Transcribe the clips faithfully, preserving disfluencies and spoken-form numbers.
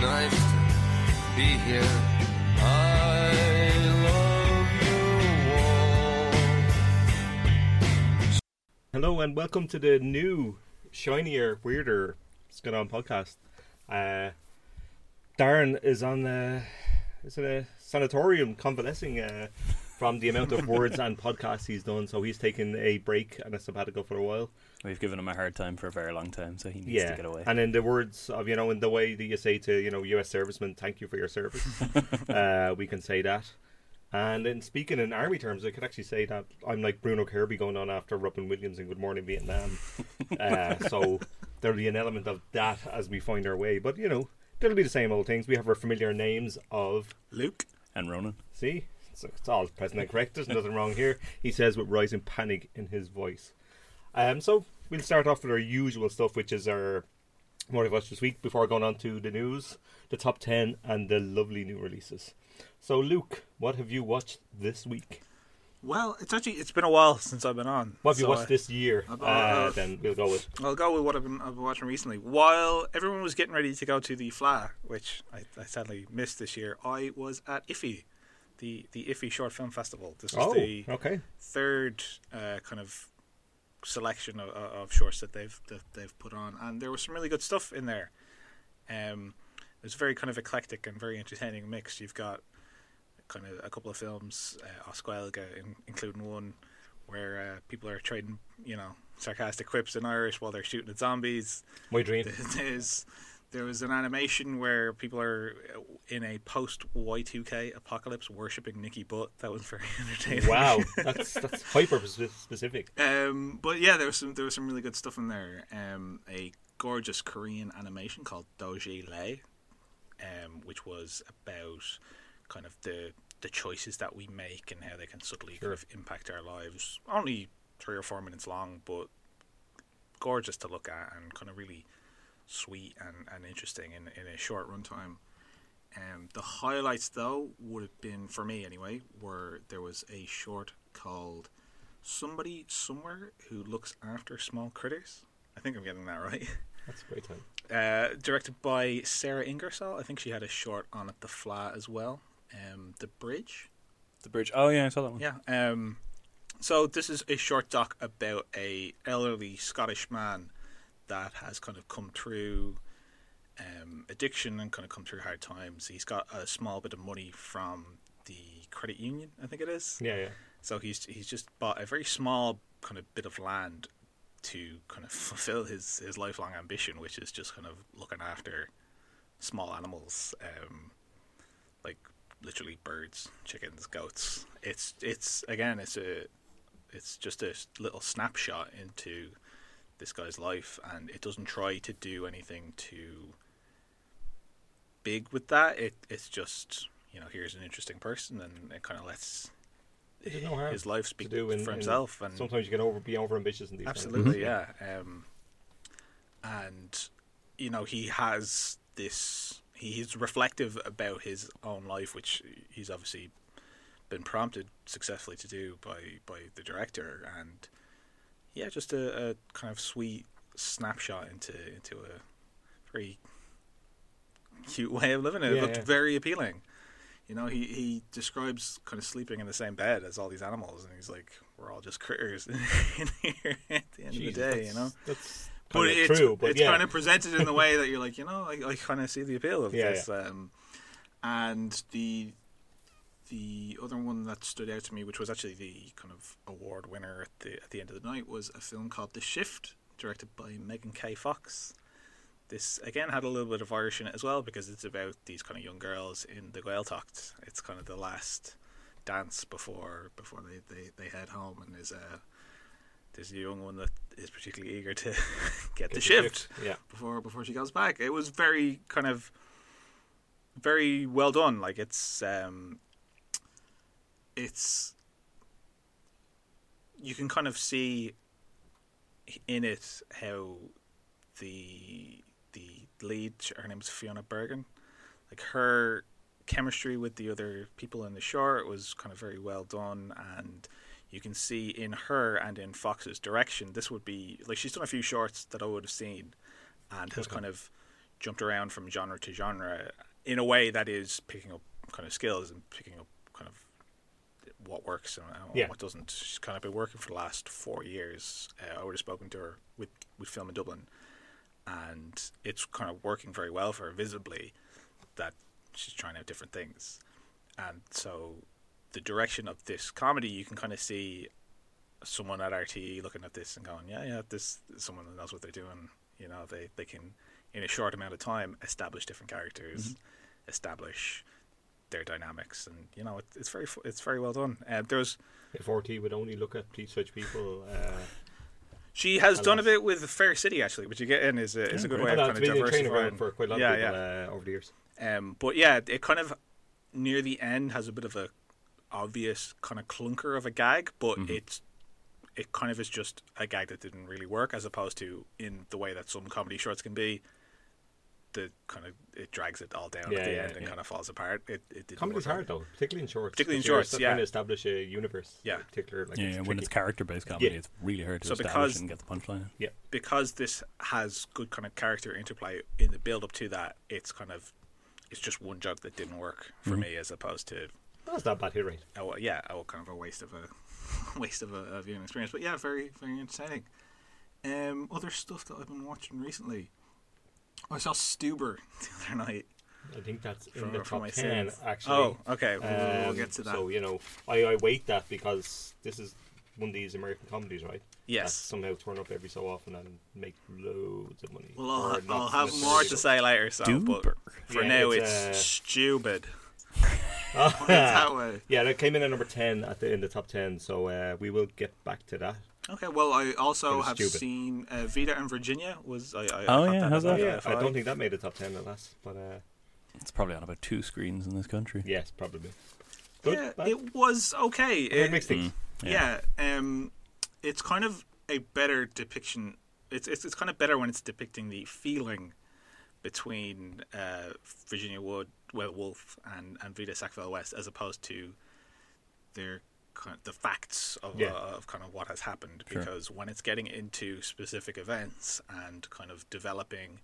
nice to be here. I love you all. Hello and welcome to the new, shinier, weirder Skid On podcast. Uh, Darren is on the is in a sanatorium convalescing uh, from the amount of words and podcasts he's done, so he's taken a break and a sabbatical for a while. We've given him a hard time for a very long time, so he needs yeah. to get away. And in the words of, you know, in the way that you say to, you know, U S servicemen, thank you for your service, uh, we can say that. And then speaking in army terms, I could actually say that I'm like Bruno Kirby going on after Robin Williams in Good Morning Vietnam. uh, so there'll be an element of that as we find our way. But, you know, there'll be the same old things. We have our familiar names of... Luke and Ronan. See? It's, it's all present and correct. There's nothing wrong here. He says with rising panic in his voice. Um, so we'll start off with our usual stuff, which is our what we watched this week, before going on to the news, the top ten, and the lovely new releases. So Luke, what have you watched this week? Well, it's actually it's been a while since I've been on. What have so you watched I, this year? Uh, uh, then we'll go with. I'll go with what I've been, I've been watching recently. While everyone was getting ready to go to the F L A, which I, I sadly missed this year, I was at IFFY, the the IFFY Short Film Festival. This was oh, the okay. third uh, kind of. selection of, of shorts that they've that they've put on, and there was some really good stuff in there. Um, it's very kind of eclectic and very entertaining mix. You've got kind of a couple of films, uh, Osweiler, in, including one where uh, people are trading, you know, sarcastic quips in Irish while they're shooting at zombies. My dream. There's there was an animation where people are in a post Y two K apocalypse worshipping Nikki Butt. That was very entertaining. Wow, that's that's hyper specific. Um, but yeah, there was some there was some really good stuff in there. Um, a gorgeous Korean animation called Doji Lei, um, which was about kind of the the choices that we make and how they can subtly sure. kind of impact our lives. Only three or four minutes long, but gorgeous to look at and kind of really sweet and, and interesting in in a short runtime. Um, the highlights though would have been, for me anyway, were there was a short called Somebody Somewhere Who Looks After Small Critters. I think I'm getting that right. That's a great time. Uh, directed by Sarah Ingersoll. I think she had a short on at the F L A as well. Um, The Bridge. The Bridge. Oh yeah, I saw that one. Yeah. Um, so this is a short doc about a elderly Scottish man that has kind of come through um, addiction and kind of come through hard times. He's got a small bit of money from the credit union, I think it is. Yeah, yeah. So he's he's just bought a very small kind of bit of land to kind of fulfill his, his lifelong ambition, which is just kind of looking after small animals, um, like literally birds, chickens, goats. It's it's again, it's a it's just a little snapshot into this guy's life, and it doesn't try to do anything too big with that. It it's just, you know, here's an interesting person, and it kind of lets no his life speak to do in, for himself. And sometimes you can over be over ambitious in these absolutely, things. yeah. Um, and you know, he has this. He's reflective about his own life, which he's obviously been prompted successfully to do by by the director and. Yeah, just a, a kind of sweet snapshot into into a very cute way of living. It yeah, looked yeah. very appealing. You know, he, he describes kind of sleeping in the same bed as all these animals, and he's like, we're all just critters in here at the end Jeez, of the day, you know? That's but kind of it's, true. But it's yeah. kind of presented in the way that you're like, you know, I, I kind of see the appeal of yeah, this. Yeah. Um, and the... The other one that stood out to me, which was actually the kind of award winner at the at the end of the night, was a film called The Shift, directed by Megan K. Fox. This, again, had a little bit of Irish in it as well, because it's about these kind of young girls in the Gaeltacht. It's kind of the last dance before before they, they, they head home, and there's a, there's a young one that is particularly eager to get, get the shift, shift. Yeah. before before she goes back. It was very kind of, very well done. Like, it's... Um, It's you can kind of see in it how the the lead, her name is Fiona Bergen, like her chemistry with the other people in the short was kind of very well done, and you can see in her and in Fox's direction. This would be like she's done a few shorts that I would have seen, and has okay. kind of jumped around from genre to genre in a way that is picking up kind of skills and picking up kind of what works and yeah. what doesn't. She's kind of been working for the last four years. Uh, I would have spoken to her with, with Film in Dublin, and it's kind of working very well for her visibly that she's trying out different things. And so the direction of this comedy, you can kind of see someone at R T E looking at this and going, yeah, yeah, this is someone that knows what they're doing. You know, they, they can, in a short amount of time, establish different characters, mm-hmm. establish their dynamics, and you know it, it's very it's very well done. And uh, there's if R T E would only look at such people. Uh, she has done a bit with Fair City actually, which you get in is a, yeah, is a good way of kind of diversifying for quite a lot yeah, of people yeah. uh, over the years. Um, but yeah, it kind of near the end has a bit of a obvious kind of clunker of a gag, but mm-hmm. it's. It kind of is just a gag that didn't really work, as opposed to in the way that some comedy shorts can be. The kind of it drags it all down yeah, at the yeah, end yeah. and kind of falls apart. It it didn't comedy's hard though, particularly in shorts. Particularly in shorts, yeah. Trying to establish a universe, yeah. Particular, like yeah, it's yeah when it's character-based comedy, yeah. it's really hard to so establish because, and get the punchline. Yeah, because this has good kind of character interplay in the build-up to that. It's kind of it's just one joke that didn't work for mm-hmm. me, as opposed to that's not bad hit rate. Oh yeah, oh kind of a waste of a. waste of a, a viewing experience, but yeah, very very entertaining. Um, other stuff that I've been watching recently, I saw Stuber the other night. I think that's in from, the top ten sins. Actually. Oh, okay, um, we'll get to that. So you know, I, I weight that because this is one of these American comedies, right? Yes. That somehow turn up every so often and make loads of money. Well, I'll, I'll have more to say later. So, but for yeah, now, it's, it's uh, stupid. Oh, that way. Yeah, that came in at number ten at the in the top ten, so uh, we will get back to that. Okay, well, I also have stupid. seen uh, Vida and Virginia. Was I, I, oh I yeah, that how's that? Yeah, I don't think that made the top ten at last, but uh, it's probably on about two screens in this country. Yes, probably. Good, yeah, bad? It was okay. It, mixed things. Mm, yeah, yeah um, it's kind of a better depiction. It's it's it's kind of better when it's depicting the feeling between uh, Virginia Wood. Well, Wolf and, and Vida Sackville West, as opposed to their kind of, the facts of yeah. uh, of kind of what has happened, sure. because when it's getting into specific events and kind of developing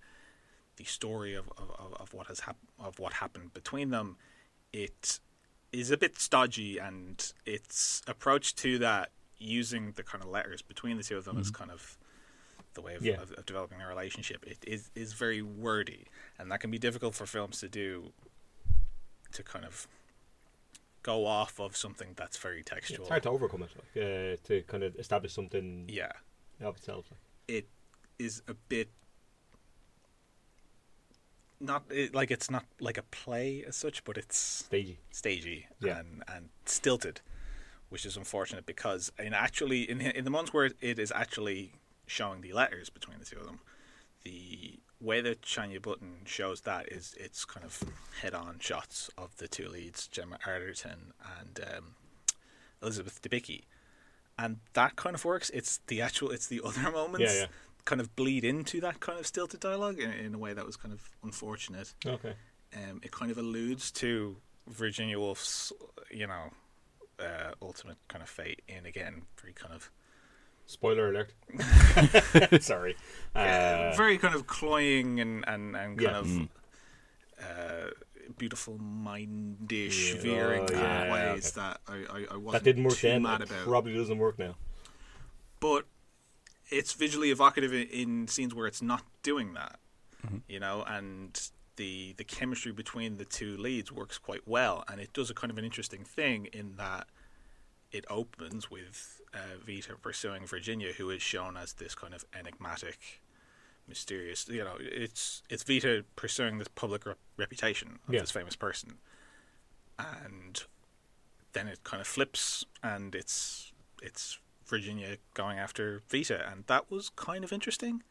the story of, of, of what has hap- of what happened between them, it is a bit stodgy, and its approach to that using the kind of letters between the two of them mm-hmm. is kind of the way of, yeah. of, of developing their relationship. It is is very wordy, and that can be difficult for films to do. To kind of go off of something that's very textual. Yeah, it's hard to overcome it, like, uh, to kind of establish something yeah. of itself. Like. It is a bit... not it, like it's not like a play as such, but it's... Stagey. Stagey yeah. and, and stilted, which is unfortunate because in actually in, in the months where it is actually showing the letters between the two of them, the... way that Shania Button shows that is it's kind of head-on shots of the two leads, Gemma Arterton and um, Elizabeth Debicki, and that kind of works. It's the actual, it's the other moments yeah, yeah. kind of bleed into that kind of stilted dialogue in, in a way that was kind of unfortunate. Okay, um, it kind of alludes to Virginia Woolf's, you know, uh, ultimate kind of fate in again very kind of. Spoiler alert. Sorry. Uh, very kind of cloying and, and, and kind yeah. of mm. uh, beautiful mindish yeah. veering oh, yeah, kind of yeah, ways okay. that I, I, I wasn't that didn't work too then, mad about. Probably doesn't work now. But it's visually evocative in, in scenes where it's not doing that, mm-hmm. you know, and the the chemistry between the two leads works quite well, and it does a kind of an interesting thing in that it opens with uh, Vida pursuing Virginia, who is shown as this kind of enigmatic, mysterious, you know, it's it's Vida pursuing this public rep- reputation of yeah. this famous person. And then it kind of flips, and it's it's Virginia going after Vida, and that was kind of interesting.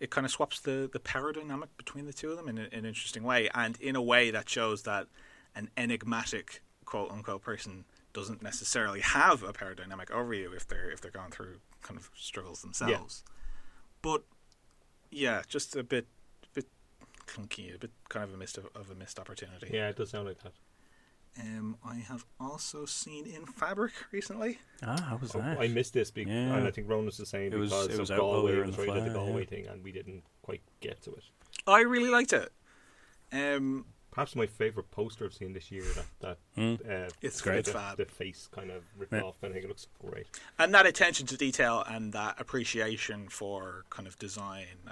It kind of swaps the, the power dynamic between the two of them in, a, in an interesting way, and in a way that shows that an enigmatic, quote-unquote, person doesn't necessarily have a power dynamic over you if they're if they're going through kind of struggles themselves. Yeah. But yeah, just a bit a bit clunky, a bit kind of a missed of a missed opportunity. Yeah, it does sound like that. Um, I have also seen In Fabric recently. Ah, how was oh, that? I missed this because yeah. and I think Ronan was the same because it was, it was of Galway. It was right at the Galway yeah. thing, and we didn't quite get to it. I really liked it. Um, Perhaps my favourite poster I've seen this year. That, that mm. uh, it's great. The, fab. the face kind of ripped yeah. off. I think it looks great. And that attention to detail and that appreciation for kind of design and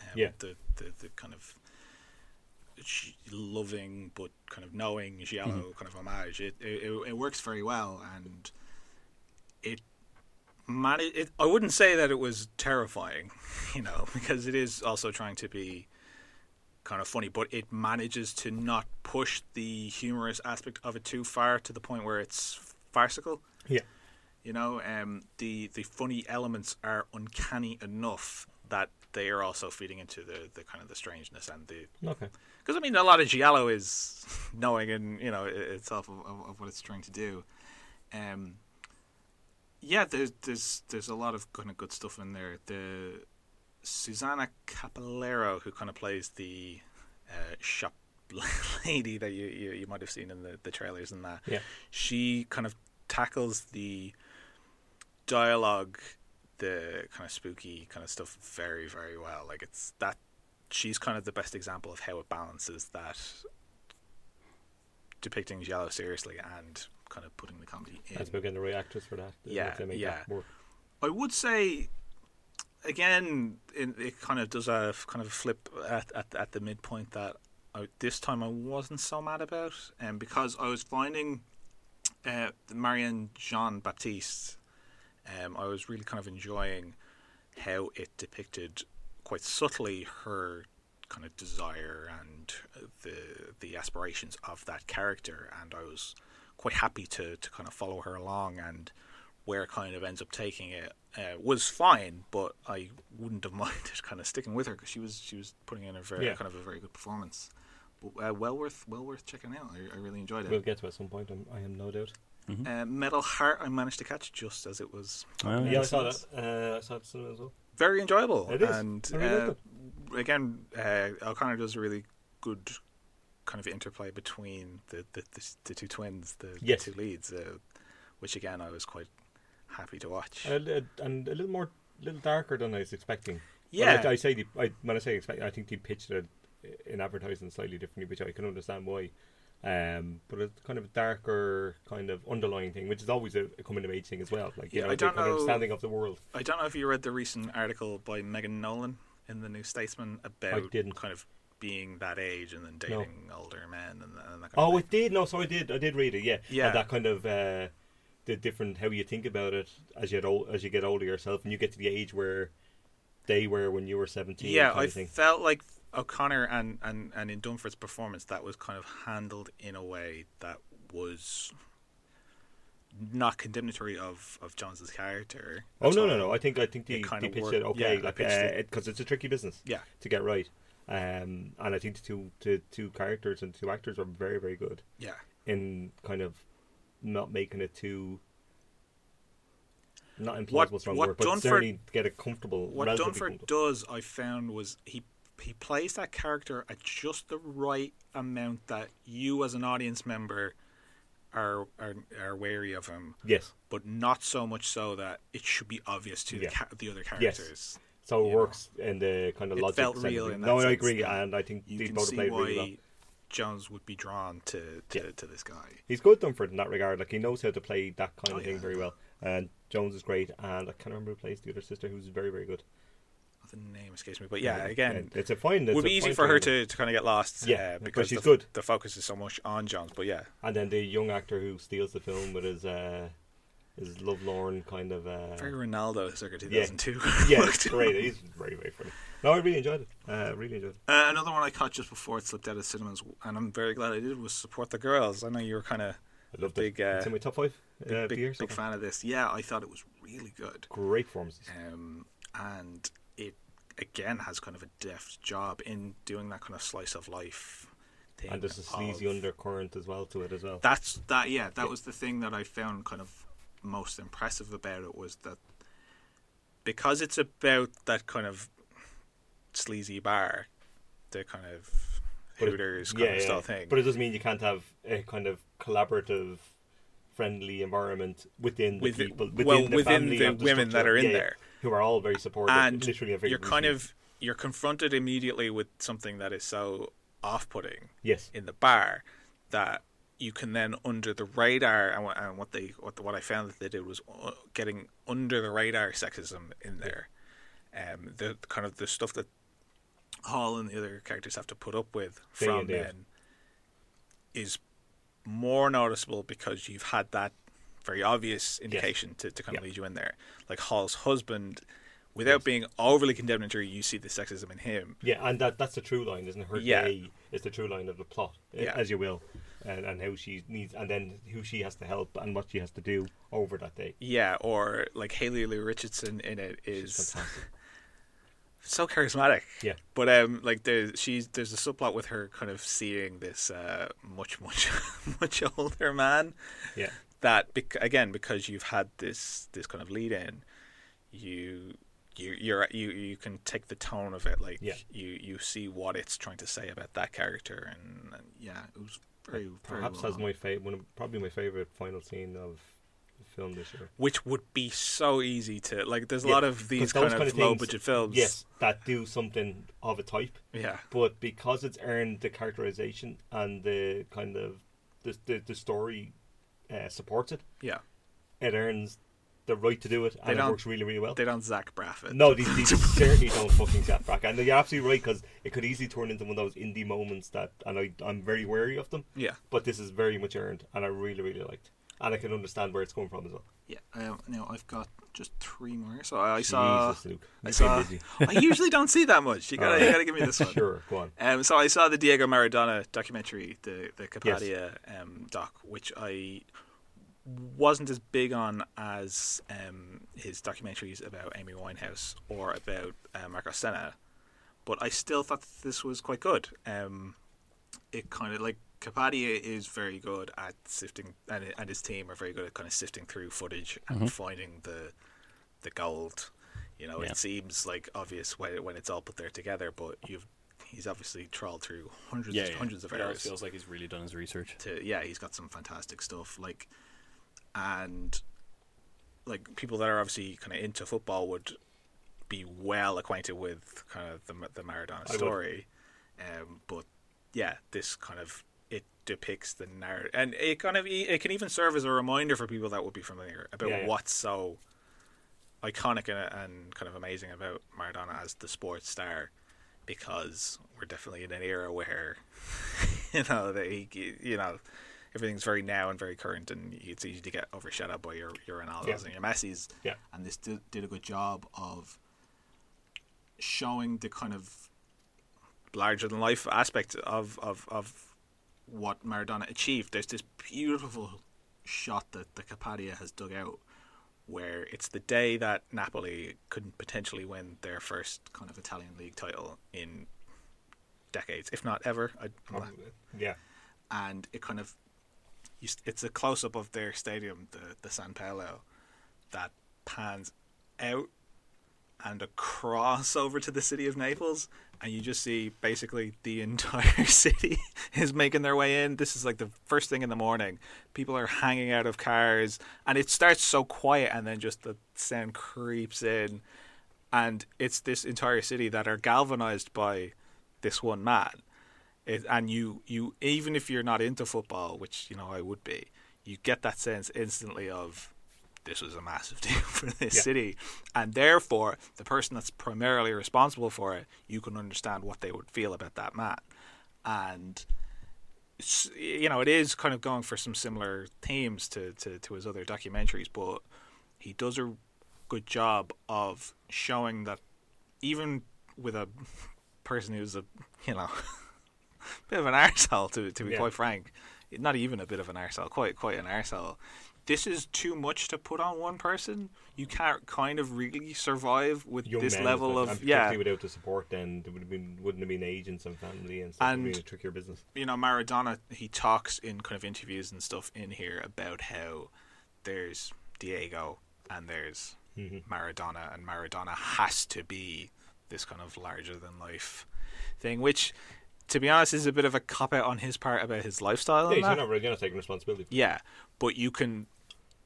um, yeah. the, the, the kind of loving but kind of knowing giallo mm-hmm. kind of homage. It, it it works very well, and it man. It, it, I wouldn't say that it was terrifying, you know, because it is also trying to be kind of funny, but it manages to not push the humorous aspect of it too far to the point where it's farcical. Yeah, you know, um, the the funny elements are uncanny enough that they are also feeding into the, the kind of the strangeness and the okay. Because I mean, a lot of giallo is knowing and you know itself of, of, of what it's trying to do. Um, yeah, there's there's there's a lot of kind of good stuff in there. The Susanna Capolero, who kind of plays the uh, shop lady that you, you, you might have seen in the, the trailers and that, yeah. she kind of tackles the dialogue, the kind of spooky kind of stuff very, very well. Like it's that she's kind of the best example of how it balances that depicting giallo seriously and kind of putting the comedy in. That's been the right actress for that. Yeah, yeah. That I would say. Again, it, it kind of does a kind of a flip at, at at the midpoint that I, this time I wasn't so mad about, and um, because I was finding uh, Marion Jean-Baptiste, um, I was really kind of enjoying how it depicted quite subtly her kind of desire and the the aspirations of that character, and I was quite happy to to kind of follow her along and where it kind of ends up taking it. Uh, was fine, but I wouldn't have minded kind of sticking with her because she was she was putting in a very yeah. kind of a very good performance. But, uh, well worth well worth checking out. I, I really enjoyed it. We'll get to it at some point. I'm, I am no doubt. Mm-hmm. Uh, Metal Heart, I managed to catch just as it was. Oh, yeah, I saw that. Uh, I saw it as well. Very enjoyable. It is. And I really uh, it. again, uh, O'Connor does a really good kind of interplay between the the, the, the two twins, the, yes. the two leads, uh, which again I was quite happy to watch, and a, and a little more, a little darker than I was expecting. Yeah, I, I say the, I, when I say expect, I think they pitched it in advertising slightly differently, which I can understand why. Um, but it's kind of a darker, kind of underlying thing, which is always a, a coming of age thing as well. Like, yeah, you know, I don't know, kind of understanding of the world. I don't know if you read the recent article by Megan Nolan in the New Statesman about kind of being that age and then dating no. older men and, and that. Kind oh, of it did. No, so I did. I did read it. Yeah, yeah. And that kind of. Uh, the different how you think about it as you get old, as you get older yourself, and you get to the age where they were when you were seventeen. Yeah, I felt like O'Connor and, and, and in Dunford's performance, that was kind of handled in a way that was not condemnatory of, of Jones's character. Oh no, no, no! I think I think the kind of pitched it okay, like because it's a tricky business. Yeah, to get right, um, and I think the two the two characters and two actors are very very good. Yeah, in kind of. Not making it too not implausible what, wrong what word, but Dunford, certainly get it comfortable. What Dunford comfortable. does, I found, was he he plays that character at just the right amount that you as an audience member are are, are wary of him. Yes, but not so much so that it should be obvious to yeah. the, ca- the other characters. Yes. So it works know. in the kind of it logic. It felt real in that No, sense I agree, and I think you both played really well. Jones would be drawn to to, yeah. to this guy. He's good, Dunford, in that regard. Like he knows how to play that kind oh, of yeah. thing very well. And Jones is great. And I can't remember who plays the other sister, who's very, very good. Oh, the name escapes me, but yeah, yeah again, yeah. it's a fine. It would be easy for her to, to kind of get lost. Yeah, uh, because she's the, good. The focus is so much on Jones, but yeah. And then the young actor who steals the film with his uh, his lovelorn kind of uh, very Ronaldo circa two thousand two. Yeah, yeah it's great. He's very, very funny. No, I really enjoyed it. Uh, really enjoyed it. Uh, another one I caught just before it slipped out of cinemas, and I'm very glad I did, was Support the Girls. I know you were kind of a big, uh, it's in my top five, big, uh, big, big, big fan of this. Yeah, I thought it was really good. Great performance. Um, and it, again, has kind of a deft job in doing that kind of slice of life thing. And there's a sleazy of, undercurrent as well to it as well. That's that. Yeah, that yeah. was the thing that I found kind of most impressive about it, was that because it's about that kind of sleazy bar, the kind of Hooters kind yeah, of style yeah. thing. But it doesn't mean you can't have a kind of collaborative, friendly environment within the With, people, within well, the within family the, the women that are in yeah, there, who are all very supportive. And literally, you're kind of you're confronted immediately with something that is so off-putting yes. in the bar that you can then under the radar, and what they what, the, what I found that they did was getting under the radar sexism in there. Um, the kind of the stuff that Hall and the other characters have to put up with they from men is more noticeable because you've had that very obvious indication yes. to, to kind yep. of lead you in there. Like Hall's husband, without yes. being overly condemnatory, you see the sexism in him. Yeah, and that that's the true line, isn't it? Her yeah. day is the true line of the plot, yeah. as you will, and, and how she needs, and then who she has to help and what she has to do over that day. Yeah, or like Hayley Lou Richardson in it is so charismatic. Yeah, but um, like there's she's there's a subplot with her kind of seeing this uh much much much older man. Yeah. That bec- again, because you've had this this kind of lead in, you you you're, you you can take the tone of it. Like yeah. you, you see what it's trying to say about that character, and, and yeah, it was very perhaps very well that's my favorite one, of, probably my favorite final scene of the film this year. Which would be so easy to like. There's a yeah, lot of these kind, kind of, of low budget films, yes, that do something of a type. Yeah, but because it's earned the characterization and the kind of the the, the story. Uh, supports it. Yeah, it earns the right to do it, and it works really, really well. They don't Zach Braff it. No, they, they certainly don't fucking Zach Braff. And you're absolutely right, because it could easily turn into one of those indie moments that, and I, I'm very wary of them. Yeah, but this is very much earned, and I really, really liked. And I can understand where it's coming from as well. Yeah, um, now I've got just three more. So I saw. Jesus, Luke. I saw. I usually don't see that much. You gotta, right. you gotta give me this one. Sure, go on. Um, so I saw the Diego Maradona documentary, the the Capadia yes. um, doc, which I wasn't as big on as um, his documentaries about Amy Winehouse or about uh, Marcos Senna, but I still thought that this was quite good. Um, it kind of like. Capadia is very good at sifting, and, and his team are very good at kind of sifting through footage and mm-hmm. finding the the gold. You know, yeah. it seems like obvious when, when it's all put there together, but you've he's obviously trawled through hundreds yeah, and yeah. hundreds of yeah, hours. It feels like he's really done his research. To, yeah, he's got some fantastic stuff. Like, and like people that are obviously kind of into football would be well acquainted with kind of the the Maradona story. Um, but yeah, this kind of depicts the narrative, and it kind of it can even serve as a reminder for people that would be familiar about yeah, yeah. what's so iconic and, and kind of amazing about Maradona as the sports star, because we're definitely in an era where you know they you know everything's very now and very current, and it's easy to get overshadowed by your your Ronaldos yeah. and your Messis. Yeah, and this did, did a good job of showing the kind of larger than life aspect of of of. What Maradona achieved. There's this beautiful shot that the Capadia has dug out where it's the day that Napoli could potentially win their first kind of Italian league title in decades, if not ever. I, yeah. And it kind of, it's a close up of their stadium, the, the San Paolo, that pans out and across over to the city of Naples. And you just see basically the entire city is making their way in. This is like the first thing in the morning. People are hanging out of cars, and it starts so quiet, and then just the sound creeps in, and it's this entire city that are galvanized by this one man. It, and you, you, even if you're not into football, which you know I would be, you get that sense instantly of this was a massive deal for this yeah. city, and therefore the person that's primarily responsible for it, you can understand what they would feel about that man. And you know, it is kind of going for some similar themes to, to, to his other documentaries, but he does a good job of showing that even with a person who's a you know bit of an arsehole to to be yeah. quite frank, not even a bit of an arsehole, quite quite an arsehole. This is too much to put on one person. You can't kind of really survive with Young this level of... And particularly yeah. without the support, then there would have been, wouldn't have been agents and family and stuff. It would have been a trickier business. You know, Maradona, he talks in kind of interviews and stuff in here about how there's Diego and there's mm-hmm. Maradona, and Maradona has to be this kind of larger-than-life thing, which... to be honest, is a bit of a cop-out on his part about his lifestyle. Yeah, he's not really going to take responsibility for yeah, it. But you can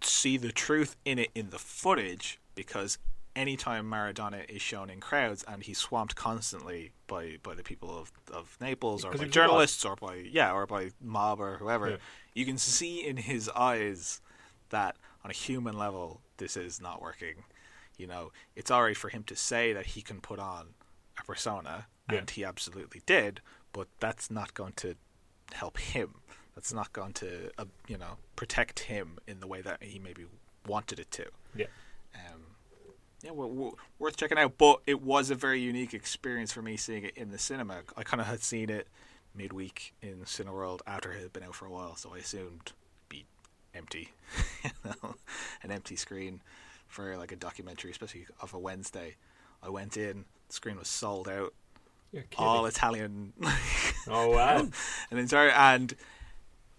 see the truth in it in the footage, because anytime Maradona is shown in crowds, and he's swamped constantly by, by the people of, of Naples, or by journalists, or by yeah, or by mob or whoever, yeah. you can see in his eyes that on a human level, this is not working. You know, it's alright for him to say that he can put on a persona, yeah. and he absolutely did, but that's not going to help him. That's not going to, uh, you know, protect him in the way that he maybe wanted it to. Yeah. Um, yeah, well, well, worth checking out. But it was a very unique experience for me seeing it in the cinema. I kind of had seen it midweek in Cineworld after it had been out for a while, so I assumed it'd be empty, you know, an empty screen for like a documentary, especially of a Wednesday. I went in, the screen was sold out. You're kidding. All Italian. Oh wow! An entire and.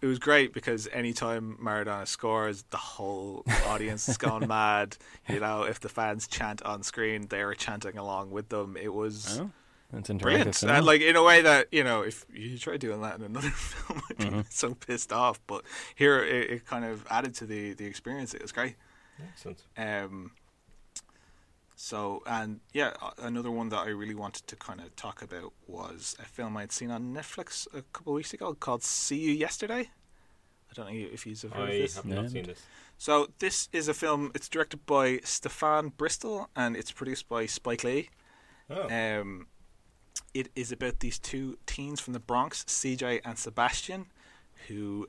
It was great because anytime Maradona scores, the whole audience is going mad. You know, if the fans chant on screen, they were chanting along with them. It was oh, that's brilliant. And like in a way that, you know, if you try doing that in another film, I'd be mm-hmm. so pissed off. But here it, it kind of added to the, the experience. It was great. Excellent. Um, so, and yeah, another one that I really wanted to kind of talk about was a film I'd seen on Netflix a couple of weeks ago called See You Yesterday. I don't know if you've heard I of this. I have not no. seen this. So this is a film, it's directed by Stéphane Bristol and it's produced by Spike Lee. Oh. Um, it is about these two teens from the Bronx, C J and Sebastian, who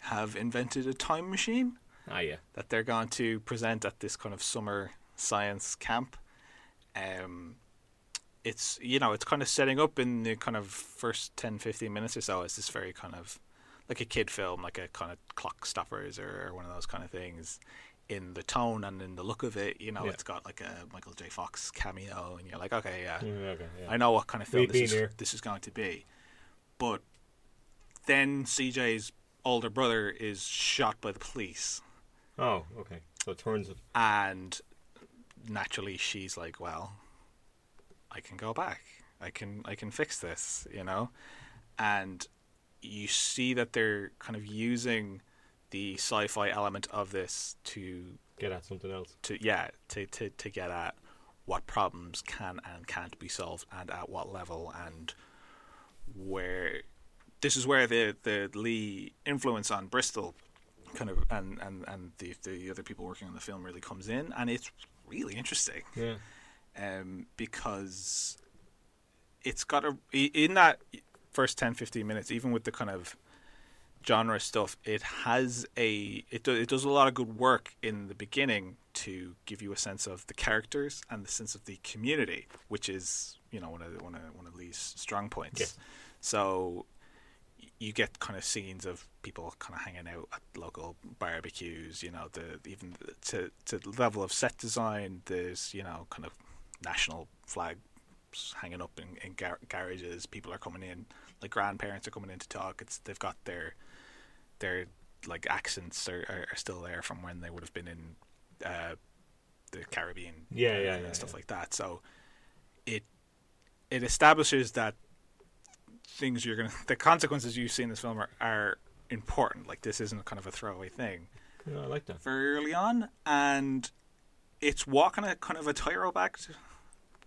have invented a time machine. Ah, yeah. That they're going to present at this kind of summer science camp. Um, it's, you know, it's kind of setting up in the kind of first ten to fifteen minutes or so as this very kind of like a kid film, like a kind of Clock Stoppers or, or one of those kind of things in the tone and in the look of it. You know, yeah. it's got like a Michael J. Fox cameo and you're like, okay, yeah, mm, okay, yeah. I know what kind of film We'd this is, this is going to be. But then C J's older brother is shot by the police. Oh, okay. So it turns it. And naturally she's like, well, I can go back, I can I can fix this, you know, and you see that they're kind of using the sci-fi element of this to get at something else, to yeah to, to, to get at what problems can and can't be solved and at what level, and where this is where the, the Lee influence on Bristol kind of and, and, and the, the other people working on the film really comes in, and it's really interesting, yeah. Um, because it's got a in that first ten to fifteen minutes, even with the kind of genre stuff, it has a it do, it does a lot of good work in the beginning to give you a sense of the characters and the sense of the community, which is, you know, one of the, one of one of Lee's strong points. Yeah. So you get kind of scenes of people kind of hanging out at local barbecues, you know, the even the, to to the level of set design. There's, you know, kind of national flags hanging up in, in gar- garages. People are coming in, like grandparents are coming in to talk. It's they've got their their like accents are, are, are still there from when they would have been in uh, the Caribbean, yeah, yeah, and yeah, stuff yeah. like that. So it it establishes that. Things you're gonna, the consequences you see in this film are, are important. Like, this isn't kind of a throwaway thing. Yeah, I like that. Very early on, and it's walking a kind of a tightrope act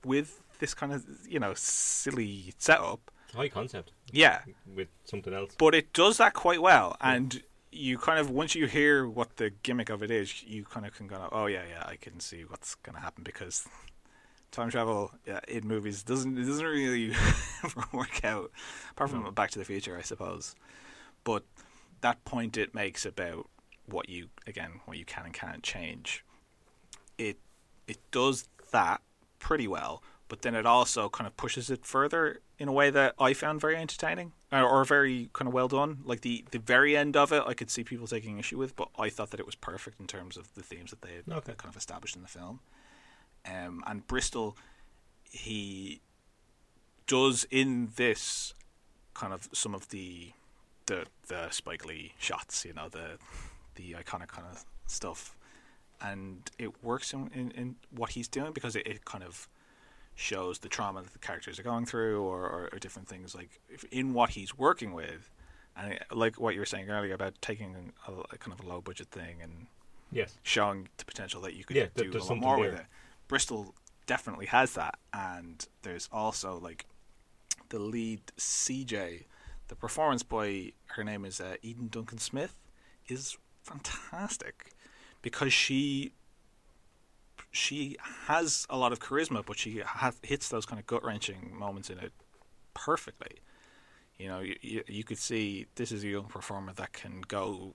with this kind of, you know, silly setup. High concept. Yeah. With something else. But it does that quite well, yeah. and you kind of, once you hear what the gimmick of it is, you kind of can go, oh yeah, yeah, I can see what's gonna happen, because time travel yeah, in movies doesn't it doesn't really work out, apart from no. Back to the Future, I suppose. But that point it makes about what you again what you can and can't change, it it does that pretty well. But then it also kind of pushes it further in a way that I found very entertaining or, or very kind of well done. Like the the very end of it, I could see people taking issue with, but I thought that it was perfect in terms of the themes that they had okay. kind of established in the film. Um, and Bristol, he does in this kind of some of the the the Spike Lee shots, you know, the the iconic kind of stuff, and it works in, in, in what he's doing, because it, it kind of shows the trauma that the characters are going through, or, or, or different things like in what he's working with, and it, like what you were saying earlier about taking a, a kind of a low budget thing and yes. showing the potential that you could yeah, do a lot more there. With it. Bristol definitely has that. And there's also like the lead C J, the performance by, her name is uh, Eden Duncan Smith, is fantastic because she she has a lot of charisma, but she have, hits those kind of gut-wrenching moments in it perfectly. You know, you, you could see this is a young performer that can go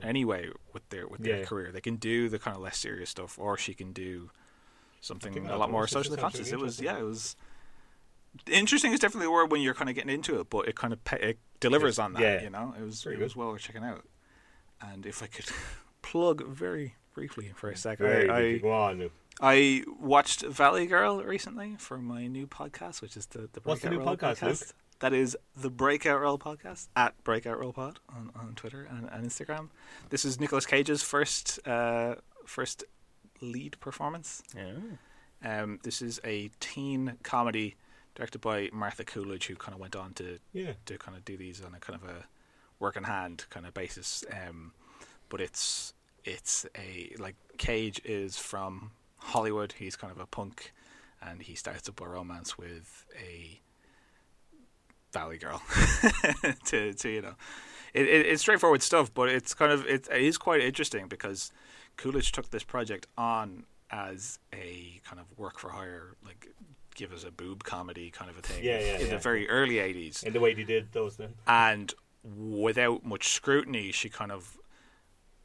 anyway with their with their yeah. career. They can do the kind of less serious stuff, or she can do something a lot more socially conscious. It was yeah, it was interesting. Is definitely a word when you're kind of getting into it, but it kind of pe- it delivers yeah. on that. Yeah. You know, it was Pretty it good. was well worth checking out. And if I could plug very briefly for a second, I, I, I watched Valley Girl recently for my new podcast, which is the the Breakout What's the new Roll podcast. podcast. Luke? That is the Breakout Roll Podcast, at Breakout Roll Pod on, on Twitter and, and Instagram. This is Nicolas Cage's first uh, first lead performance. Yeah. Um, this is a teen comedy directed by Martha Coolidge, who kind of went on to yeah. to kind of do these on a kind of a work in hand kind of basis. Um, but it's it's a like Cage is from Hollywood. He's kind of a punk, and he starts up a romance with a Valley Girl to, to you know it, it it's straightforward stuff, but it's kind of it, it is quite interesting because Coolidge took this project on as a kind of work for hire, like give us a boob comedy kind of a thing yeah, yeah, in yeah. the very early eighties, and the way they did those then, and without much scrutiny she kind of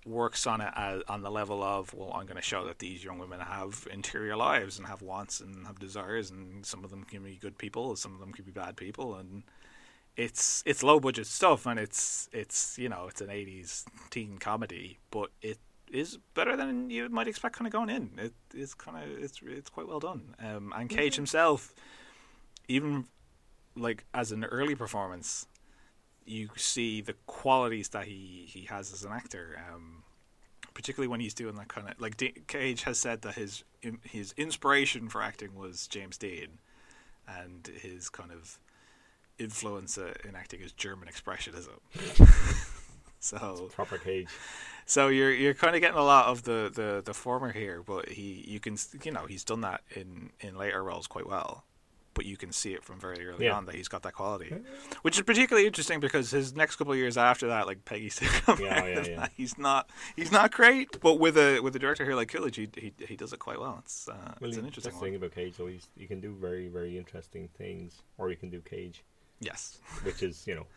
works on it as, on the level of, well, I'm going to show that these young women have interior lives and have wants and have desires, and some of them can be good people, some of them can be bad people, and it's it's low budget stuff, and it's it's you know it's an eighties teen comedy, but it is better than you might expect kind of going in. It is kind of it's it's quite well done. Um, and Cage himself, even like as an early performance, you see the qualities that he, he has as an actor, um, particularly when he's doing that kind of like D- Cage has said that his his inspiration for acting was James Dean, and his kind of influence in acting is German expressionism. So it's proper Cage. So you're you're kind of getting a lot of the, the, the former here, but he you can you know he's done that in, in later roles quite well. But you can see it from very early yeah. on that he's got that quality, which is particularly interesting because his next couple of years after that, like Peggy's yeah, yeah, yeah. he's not he's not great, but with a with a director here like Coolidge, he he, he does it quite well. It's uh, well, it's an interesting one. The thing about Cage, though, he's, he can do very very interesting things, or he can do Cage. Yes, which is you know,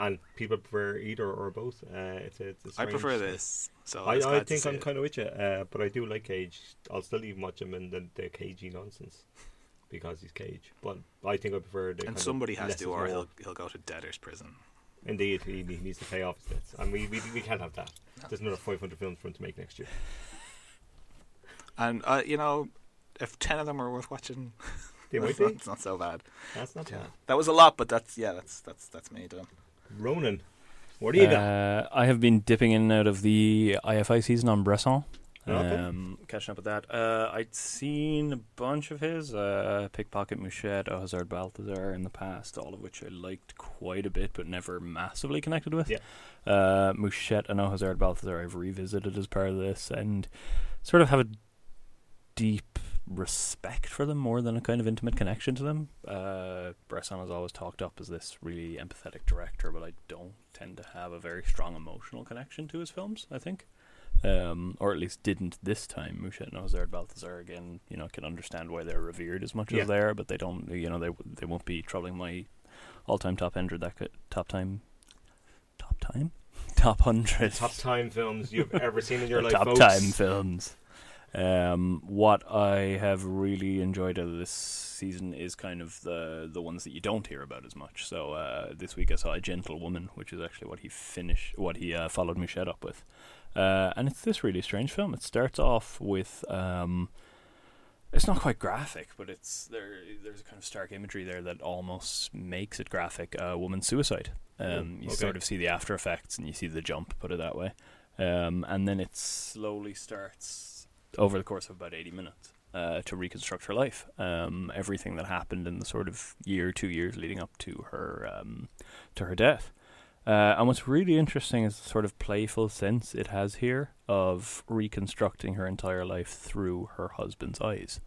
and people prefer either or both. Uh, it's a, it's a strange, I prefer this, so I I think I'm kind of with you, uh, but I do like Cage. I'll still even watch him in the, the cagey nonsense. Because he's Cage, but I think I prefer. The and somebody has to, or he'll he'll go to debtor's prison. Indeed, he, he needs to pay off his debts, and we, we we can't have that. There's another five hundred films for him to make next year. And uh, you know, if ten of them are worth watching, they might be. It's not so bad. That's not yeah. bad. That was a lot, but that's yeah, that's that's that's me done. Ronan, what do you uh, got? I have been dipping in and out of the I F I season on Bresson. Okay. Um, catching up with that, uh, I'd seen a bunch of his uh, Pickpocket, Mouchette, O Hazard, Balthazar in the past, all of which I liked quite a bit but never massively connected with. yeah. uh, Mouchette and O Hazard, Balthazar I've revisited as part of this and sort of have a deep respect for them more than a kind of intimate connection to them. uh, Bresson is always talked up as this really empathetic director, but I don't tend to have a very strong emotional connection to his films, I think. Um, or at least didn't this time. Mouchette and Ozard Balthazar again, you know, can understand why they're revered as much yeah. as they are, but they don't, you know, they they won't be troubling my all-time top hundred. That could, top time, top time, top hundred, top time films you've ever seen in your life. Top folks. Time films. Um, what I have really enjoyed out of this season is kind of the the ones that you don't hear about as much. So uh, this week I saw A Gentle Woman, which is actually what he finished, what he uh, followed Mouchette up with. Uh, and it's this really strange film. It starts off with um, it's not quite graphic, but it's there. There's a kind of stark imagery there that almost makes it graphic. A uh, woman's suicide. Um, you okay. sort of see the after effects, and you see the jump. Put it that way. Um, and then it slowly starts over the course of about eighty minutes uh, to reconstruct her life. Um, everything that happened in the sort of year, two years leading up to her um, to her death. Uh, and what's really interesting is the sort of playful sense it has here of reconstructing her entire life through her husband's eyes.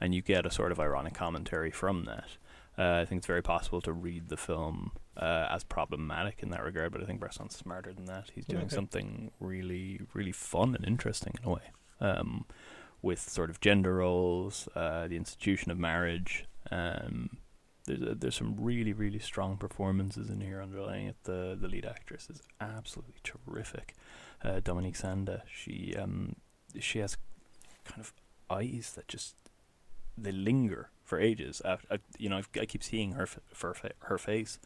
and you get a sort of ironic commentary from that. Uh, I think it's very possible to read the film uh, as problematic in that regard, but I think Bresson's smarter than that. He's doing okay. something really, really fun and interesting in a way, um, with sort of gender roles, uh, the institution of marriage. Um, there's a, there's some really, really strong performances in here underlying it. The the lead actress is absolutely terrific. Uh, Dominique Sanda, she um she has kind of eyes that just, they linger for ages. I, I, you know, I've, I keep seeing her f- her, fa- her face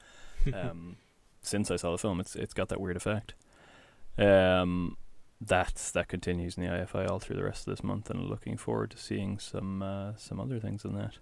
um, since I saw the film. It's it's got that weird effect. Um, that's that continues in the I F I all through the rest of this month, and looking forward to seeing some uh, some other things in that.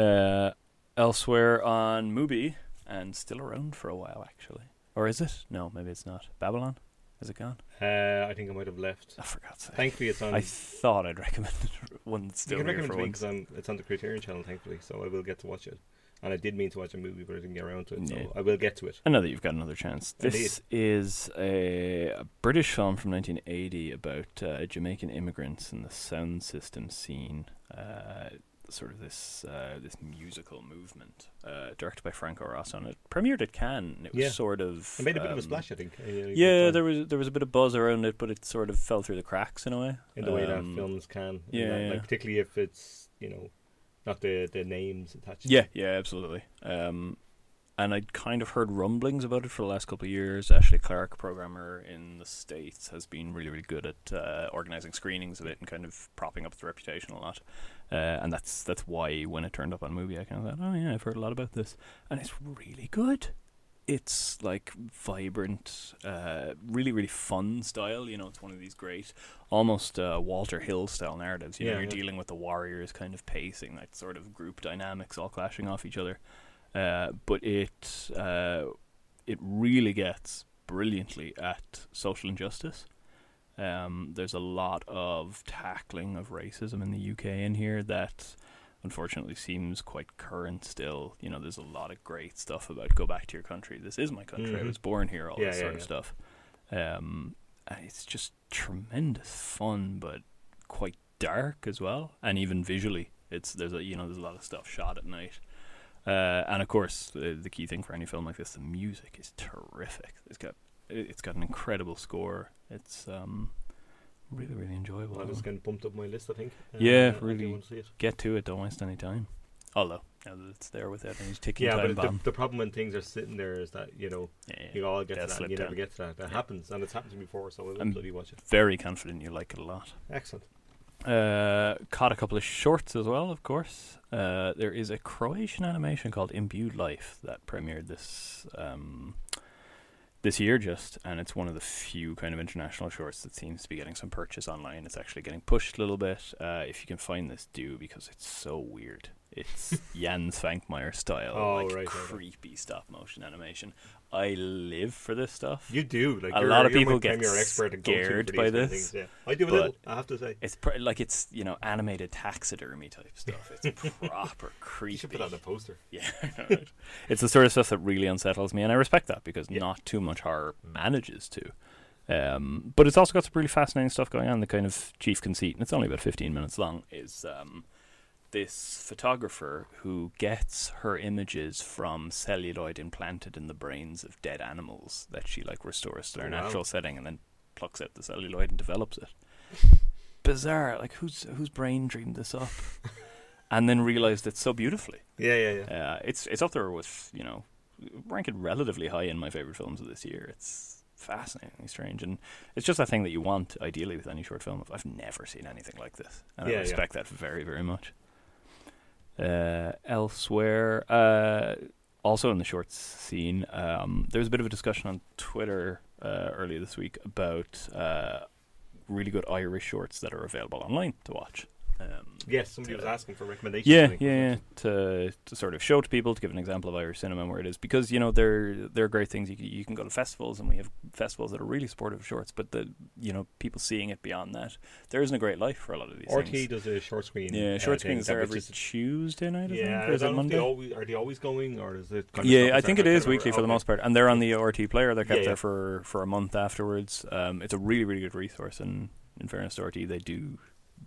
Uh, elsewhere on Mubi, and still around for a while actually, or is it? No, maybe it's not. Babylon. Is it gone? Uh, I think I might have left. I oh, forgot. Thankfully, it's on. I thought I'd recommend one still. You can recommend it because on, it's on the Criterion Channel, thankfully, so I will get to watch it. And I did mean to watch a movie, but I didn't get around to it, so yeah. I will get to it. I know that you've got another chance. This Indeed. is a, a British film from nineteen eighty about uh, Jamaican immigrants in the sound system scene, uh, sort of this uh, this musical movement, uh, directed by Franco Ross, and it premiered at Cannes. And it was yeah. sort of it made a bit um, of a splash, I think. Uh, yeah, there was there was a bit of buzz around it, but it sort of fell through the cracks in a way. In the um, way that films can, yeah, that, yeah. Like, particularly if it's, you know, not the the names attached. Yeah, yeah, absolutely. Um, and I'd kind of heard rumblings about it for the last couple of years. Ashley Clark, programmer in the States, has been really, really good at uh, organising screenings of it and kind of propping up its reputation a lot. Uh, and that's that's why when it turned up on Mubi, I kind of thought, oh yeah, I've heard a lot about this. And it's really good. It's like vibrant, uh, really, really fun style. You know, it's one of these great, almost uh, Walter Hill style narratives. You yeah, know, you're yeah. dealing with the warriors kind of pacing, like sort of group dynamics all clashing off each other. Uh, but it uh, it really gets brilliantly at social injustice. Um, there's a lot of tackling of racism in the U K in here that unfortunately seems quite current still. You know, there's a lot of great stuff about go back to your country. This is my country. Mm-hmm. I was born here. All yeah, this yeah, sort yeah. of stuff. Um, and it's just tremendous fun, but quite dark as well. And even visually, it's there's a you know there's a lot of stuff shot at night. Uh, and of course, the, the key thing for any film like this, the music is terrific. It's got it's got an incredible score. It's um, really, really enjoyable. I was getting bumped up my list, I think. Uh, yeah, really. To get to it. Don't waste any time. Although now that it's there without any ticking yeah, time bomb. Yeah, but the, the problem when things are sitting there is that you know yeah, yeah. you all get They'll to that, and you down. never get to that. That yeah. happens, and it's happened to me before, so I'll bloody watch it. Very confident you like it a lot. Excellent. Uh, caught a couple of shorts as well, of course. Uh, there is a Croatian animation called Imbued Life that premiered this um, this year just, and it's one of the few kind of international shorts that seems to be getting some purchase online. It's actually getting pushed a little bit. Uh, if you can find this, do, because it's so weird. It's Jan Svankmajer style, oh, like right, creepy right. stop motion animation. I live for this stuff. You do. Like, a you're, lot you're of people get expert scared by this. Things, yeah. I do a little, I have to say. It's pr- like it's, you know, animated taxidermy type stuff. It's proper creepy. You should put on the poster. Yeah, no, right. It's the sort of stuff that really unsettles me, and I respect that because yeah. not too much horror manages to. Um, but it's also got some really fascinating stuff going on. The kind of chief conceit, and it's only about fifteen minutes long, is... Um, this photographer who gets her images from celluloid implanted in the brains of dead animals that she like restores to their oh, natural wow. setting, and then plucks out the celluloid and develops it. Bizarre, like whose whose brain dreamed this up, and then realized it so beautifully. Yeah, yeah, yeah. Uh, it's it's up there with, you know, ranking relatively high in my favorite films of this year. It's fascinatingly strange, and it's just that thing that you want ideally with any short film. I've never seen anything like this, and yeah, I respect yeah. that very, very much. Uh, elsewhere, uh, also in the shorts scene, um, there was a bit of a discussion on Twitter uh, earlier this week about uh, really good Irish shorts that are available online to watch. Um, yes, somebody to, was asking for recommendations. Yeah, yeah, yeah. To, to sort of show to people, to give an example of Irish cinema where it is, because you know there there are great things. You can, you can go to festivals, and we have festivals that are really supportive of shorts. But the you know people seeing it beyond that, there isn't a great life for a lot of these. R T E does a short screen. Yeah, short screens are every Tuesday night. I yeah, think, or is it Monday? They always, are they always going, or is it? Kind yeah, of I think it is weekly for the most part, and they're on the R T E player. They're kept yeah, there yeah. for for a month afterwards. Um, it's a really really good resource, and in fairness to R T E, they do.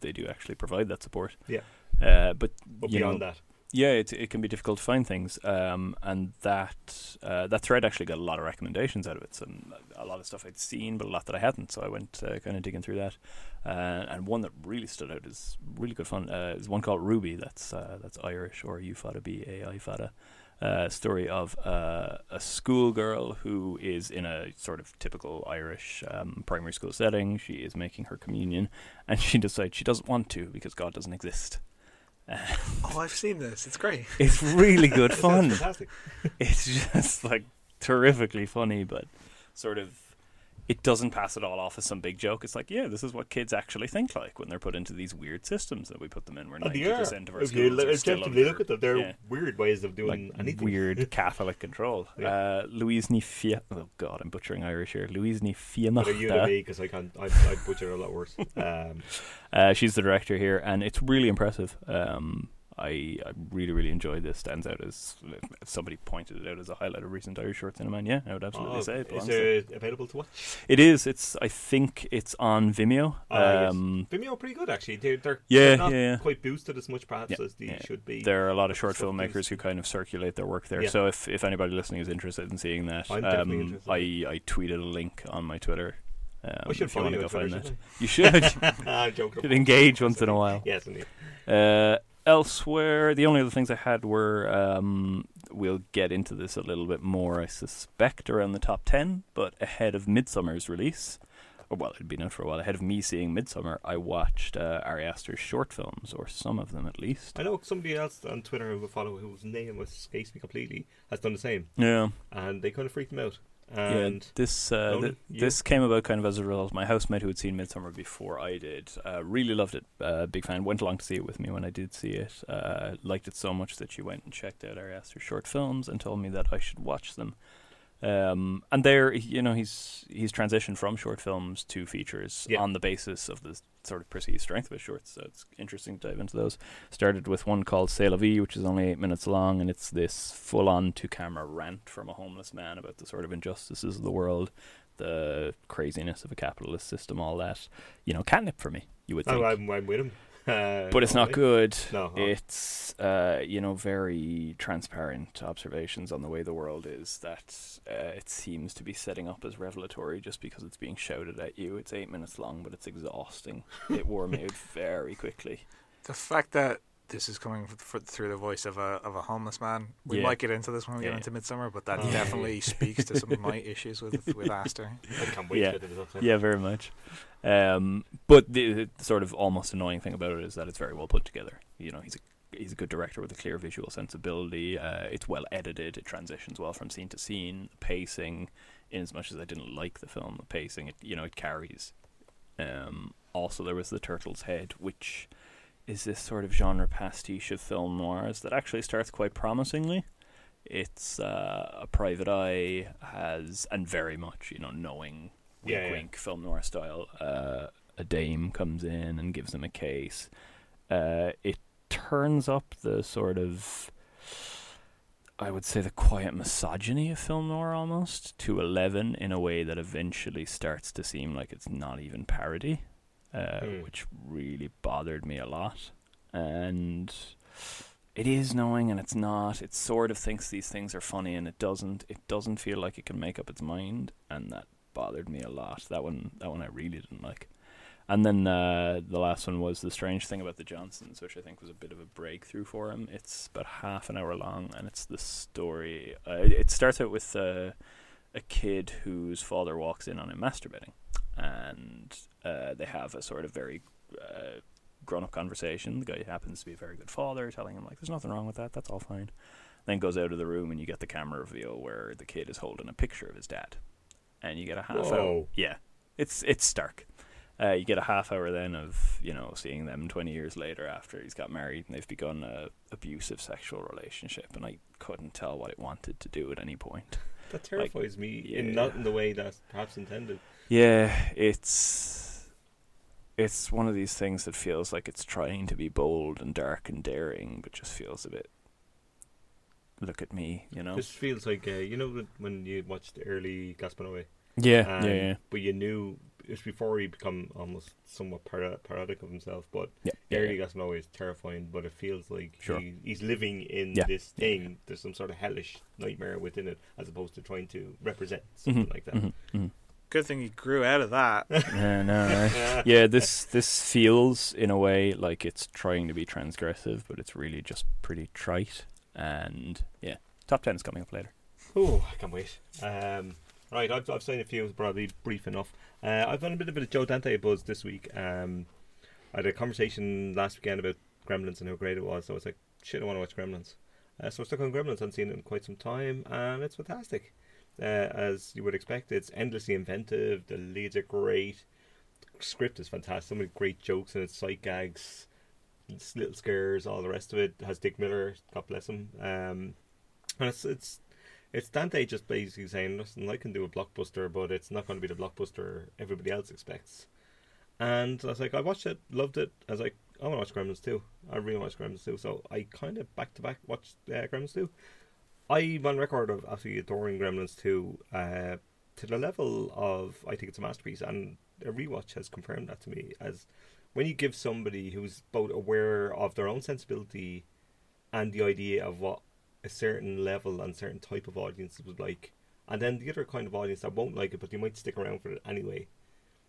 they do actually provide that support. Yeah. Uh, but, but you beyond know, that. Yeah, it it can be difficult to find things, um, and that uh, that thread actually got a lot of recommendations out of it. So a lot of stuff I'd seen, but a lot that I hadn't. So I went uh, kind of digging through that, uh, and one that really stood out is really good fun. Uh, is one called Ruby. That's uh, that's Irish, or U Fada B A I Fada. Uh, story of uh, a schoolgirl who is in a sort of typical Irish um, primary school setting. She is making her communion, and she decides she doesn't want to because God doesn't exist. Oh, I've seen this. It's great. It's really good fun. Fantastic. It's just like terrifically funny, but sort of it doesn't pass it all off as some big joke. It's like, yeah, this is what kids actually think like when they're put into these weird systems that we put them in. We're ninety percent of our schools are still under, look at them. They're yeah, weird ways of doing like anything. Weird Catholic control. Yeah. Uh, Louise ni Fianna. Oh God, I'm butchering Irish here. Louise ni Fianna. But are you to me, because I can't. I, I butcher a lot worse. Um, uh, she's the director here, and it's really impressive. Um, I, I really, really enjoyed this. Stands out as, if somebody pointed it out as a highlight of recent Irish short cinema, and yeah, I would absolutely oh, say it. Is it available to watch? It is. It's. I think it's on Vimeo. Uh, um, yes. Vimeo are pretty good, actually. They're, they're, yeah, they're not yeah, yeah. quite boosted as much, perhaps, yeah, as they yeah. should be. There are a lot of short filmmakers things. who kind of circulate their work there. Yeah. So if, if anybody listening is interested in seeing that, I'm um, interested. I, I tweeted a link on my Twitter. Um, I should follow you on Twitter, that. You should. I'm joking. Should engage once in a while. Yes, indeed. Uh, Elsewhere, the only other things I had were, um, we'll get into this a little bit more, I suspect, around the top ten, but ahead of Midsummer's release, or well, it'd been out for a while, ahead of me seeing Midsummer, I watched uh, Ari Aster's short films, or some of them at least. I know somebody else on Twitter who I follow, whose name escapes me completely, has done the same. Yeah. And they kind of freaked him out. And yeah, this uh, Ronan, th- yeah. this came about kind of as a result. My housemate, who had seen Midsummer before I did, uh, really loved it. Uh, big fan. Went along to see it with me when I did see it. Uh, liked it so much that she went and checked out Ari Aster's short films and told me that I should watch them. Um, and there, you know, he's he's transitioned from short films to features yeah. on the basis of the sort of perceived strength of his shorts. So it's interesting to dive into those. Started with one called C'est la Vie, which is only eight minutes long, and it's this full-on two-camera rant from a homeless man about the sort of injustices of the world, the craziness of a capitalist system, all that. You know, catnip for me, you would think. Oh, I'm, I'm with him. Uh, but it's not good. No, no. It's uh, you know, very transparent observations on the way the world is that uh, it seems to be setting up as revelatory just because it's being shouted at you. It's eight minutes long, but it's exhausting. It wore me out very quickly. The fact that this is coming f- f- through the voice of a of a homeless man. We yeah. might get into this when we yeah. get into Midsummer, but that oh. definitely speaks to some of my issues with with Aster. I can't wait yeah. to get into that. Yeah, very much. Um, but the, the sort of almost annoying thing about it is that it's very well put together. You know, he's a he's a good director with a clear visual sensibility. Uh, it's well edited. It transitions well from scene to scene. The pacing, in as much as I didn't like the film, the pacing, it, you know, it carries. Um, also, there was The Turtle's Head, which is this sort of genre pastiche of film noirs that actually starts quite promisingly. It's uh, a private eye has, and very much, you know, knowing wink yeah, wink yeah. film noir style. Uh, a dame comes in and gives them a case. Uh, it turns up the sort of, I would say, the quiet misogyny of film noir almost to eleven in a way that eventually starts to seem like it's not even parody. Uh, mm. Which really bothered me a lot. And it is knowing and it's not. It sort of thinks these things are funny and it doesn't. It doesn't feel like it can make up its mind, and that bothered me a lot. That one that one I really didn't like. And then uh, the last one was The Strange Thing About the Johnsons, which I think was a bit of a breakthrough for him. It's about half an hour long, and it's the story. Uh, it starts out with uh, a kid whose father walks in on him masturbating. And uh, they have a sort of very uh, grown-up conversation. The guy happens to be a very good father, telling him, like, there's nothing wrong with that, that's all fine. Then goes out of the room, and you get the camera reveal where the kid is holding a picture of his dad. And you get a half-hour... Yeah, it's it's stark. Uh, you get a half-hour then of, you know, seeing them twenty years later after he's got married, and they've begun a abusive sexual relationship, and I couldn't tell what it wanted to do at any point. That terrifies like, me, yeah. in not in the way that's perhaps intended. Yeah, it's it's one of these things that feels like it's trying to be bold and dark and daring, but just feels a bit, look at me, you know? This feels like, uh, you know, when you watched early Gaspar Noé, Yeah, um, yeah, yeah. But you knew it was before he become almost somewhat parod- parodic of himself. But yeah, yeah, early yeah. That's always terrifying. But it feels like sure. he, he's living in yeah. this thing. Yeah. There's some sort of hellish nightmare within it, as opposed to trying to represent something mm-hmm. like that. Mm-hmm. Mm-hmm. Good thing he grew out of that. Yeah, no, right? yeah. This this feels in a way like it's trying to be transgressive, but it's really just pretty trite. And yeah, top ten is coming up later. Oh, I can't wait. Um, right, I've I've seen a few, probably brief enough. Uh, I've done a bit of a Joe Dante buzz this week. Um, I had a conversation last weekend about Gremlins and how great it was. So I was like, shit, I want to watch Gremlins. Uh, so I stuck on Gremlins. I haven't seen it in quite some time, and it's fantastic. Uh, as you would expect, it's endlessly inventive. The leads are great. The script is fantastic. So many great jokes in it, sight gags, little scares, all the rest of it. It has Dick Miller, God bless him. Um, and it's it's it's Dante just basically saying, listen, I can do a blockbuster, but it's not going to be the blockbuster everybody else expects. And I was like, I watched it, loved it. I was like, I want to watch Gremlins two. I really want to watch Gremlins two. So I kind of back to back watched uh, Gremlins two. I'm on record of absolutely adoring Gremlins two uh, to the level of, I think it's a masterpiece, and a rewatch has confirmed that to me, as when you give somebody who's both aware of their own sensibility and the idea of what a certain level and certain type of audience would like, and then the other kind of audience that won't like it, but they might stick around for it anyway,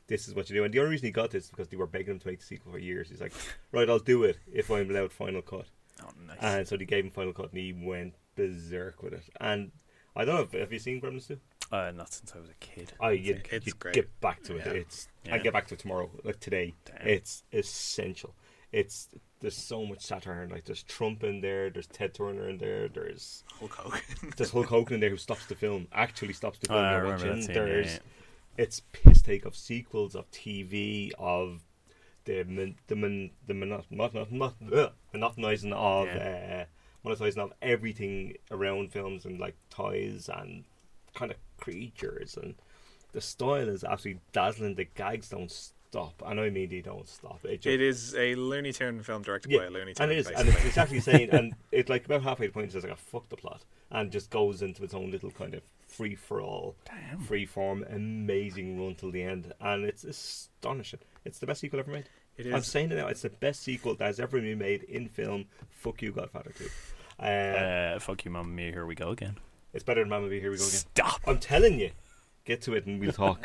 this is what you do. And the only reason he got this is because they were begging him to make the sequel for years. He's like, right, I'll do it if I'm allowed Final Cut. Oh, nice. And so they gave him Final Cut, and he went berserk with it. And I don't know if, have you seen Gremlins two? Uh, not since I was a kid. Oh, you get back to it. Yeah. It's yeah. I get back to it tomorrow, like today. Damn. It's essential. It's there's so much satire, and like there's Trump in there, there's Ted Turner in there, there's Hulk Hogan. There's Hulk Hogan in there who stops the film, actually stops the film. Oh, you're watching. Scene, there's yeah, yeah. It's piss take of sequels, of T V, of the mon- the mon- the monot- monot- monot- monotonizing of. Yeah. Uh, Monetizing of everything around films and like toys and kind of creatures, and the style is absolutely dazzling. The gags don't stop, and I mean they don't stop. It, just, it is a Looney Tune film directed yeah, by a Looney Tune, and it is, and it's exactly saying, and it's like about halfway the point it says like, oh, "Fuck the plot," and just goes into its own little kind of free for all, free form, amazing run till the end, and it's astonishing. It's the best sequel ever made. I'm saying it now, it's the best sequel that has ever been made in film. Fuck you, Godfather two. Uh, uh, fuck you, Mamma Mia, here we go again. It's better than Mamma Mia, here we go again. Stop! I'm telling you. Get to it and we'll talk.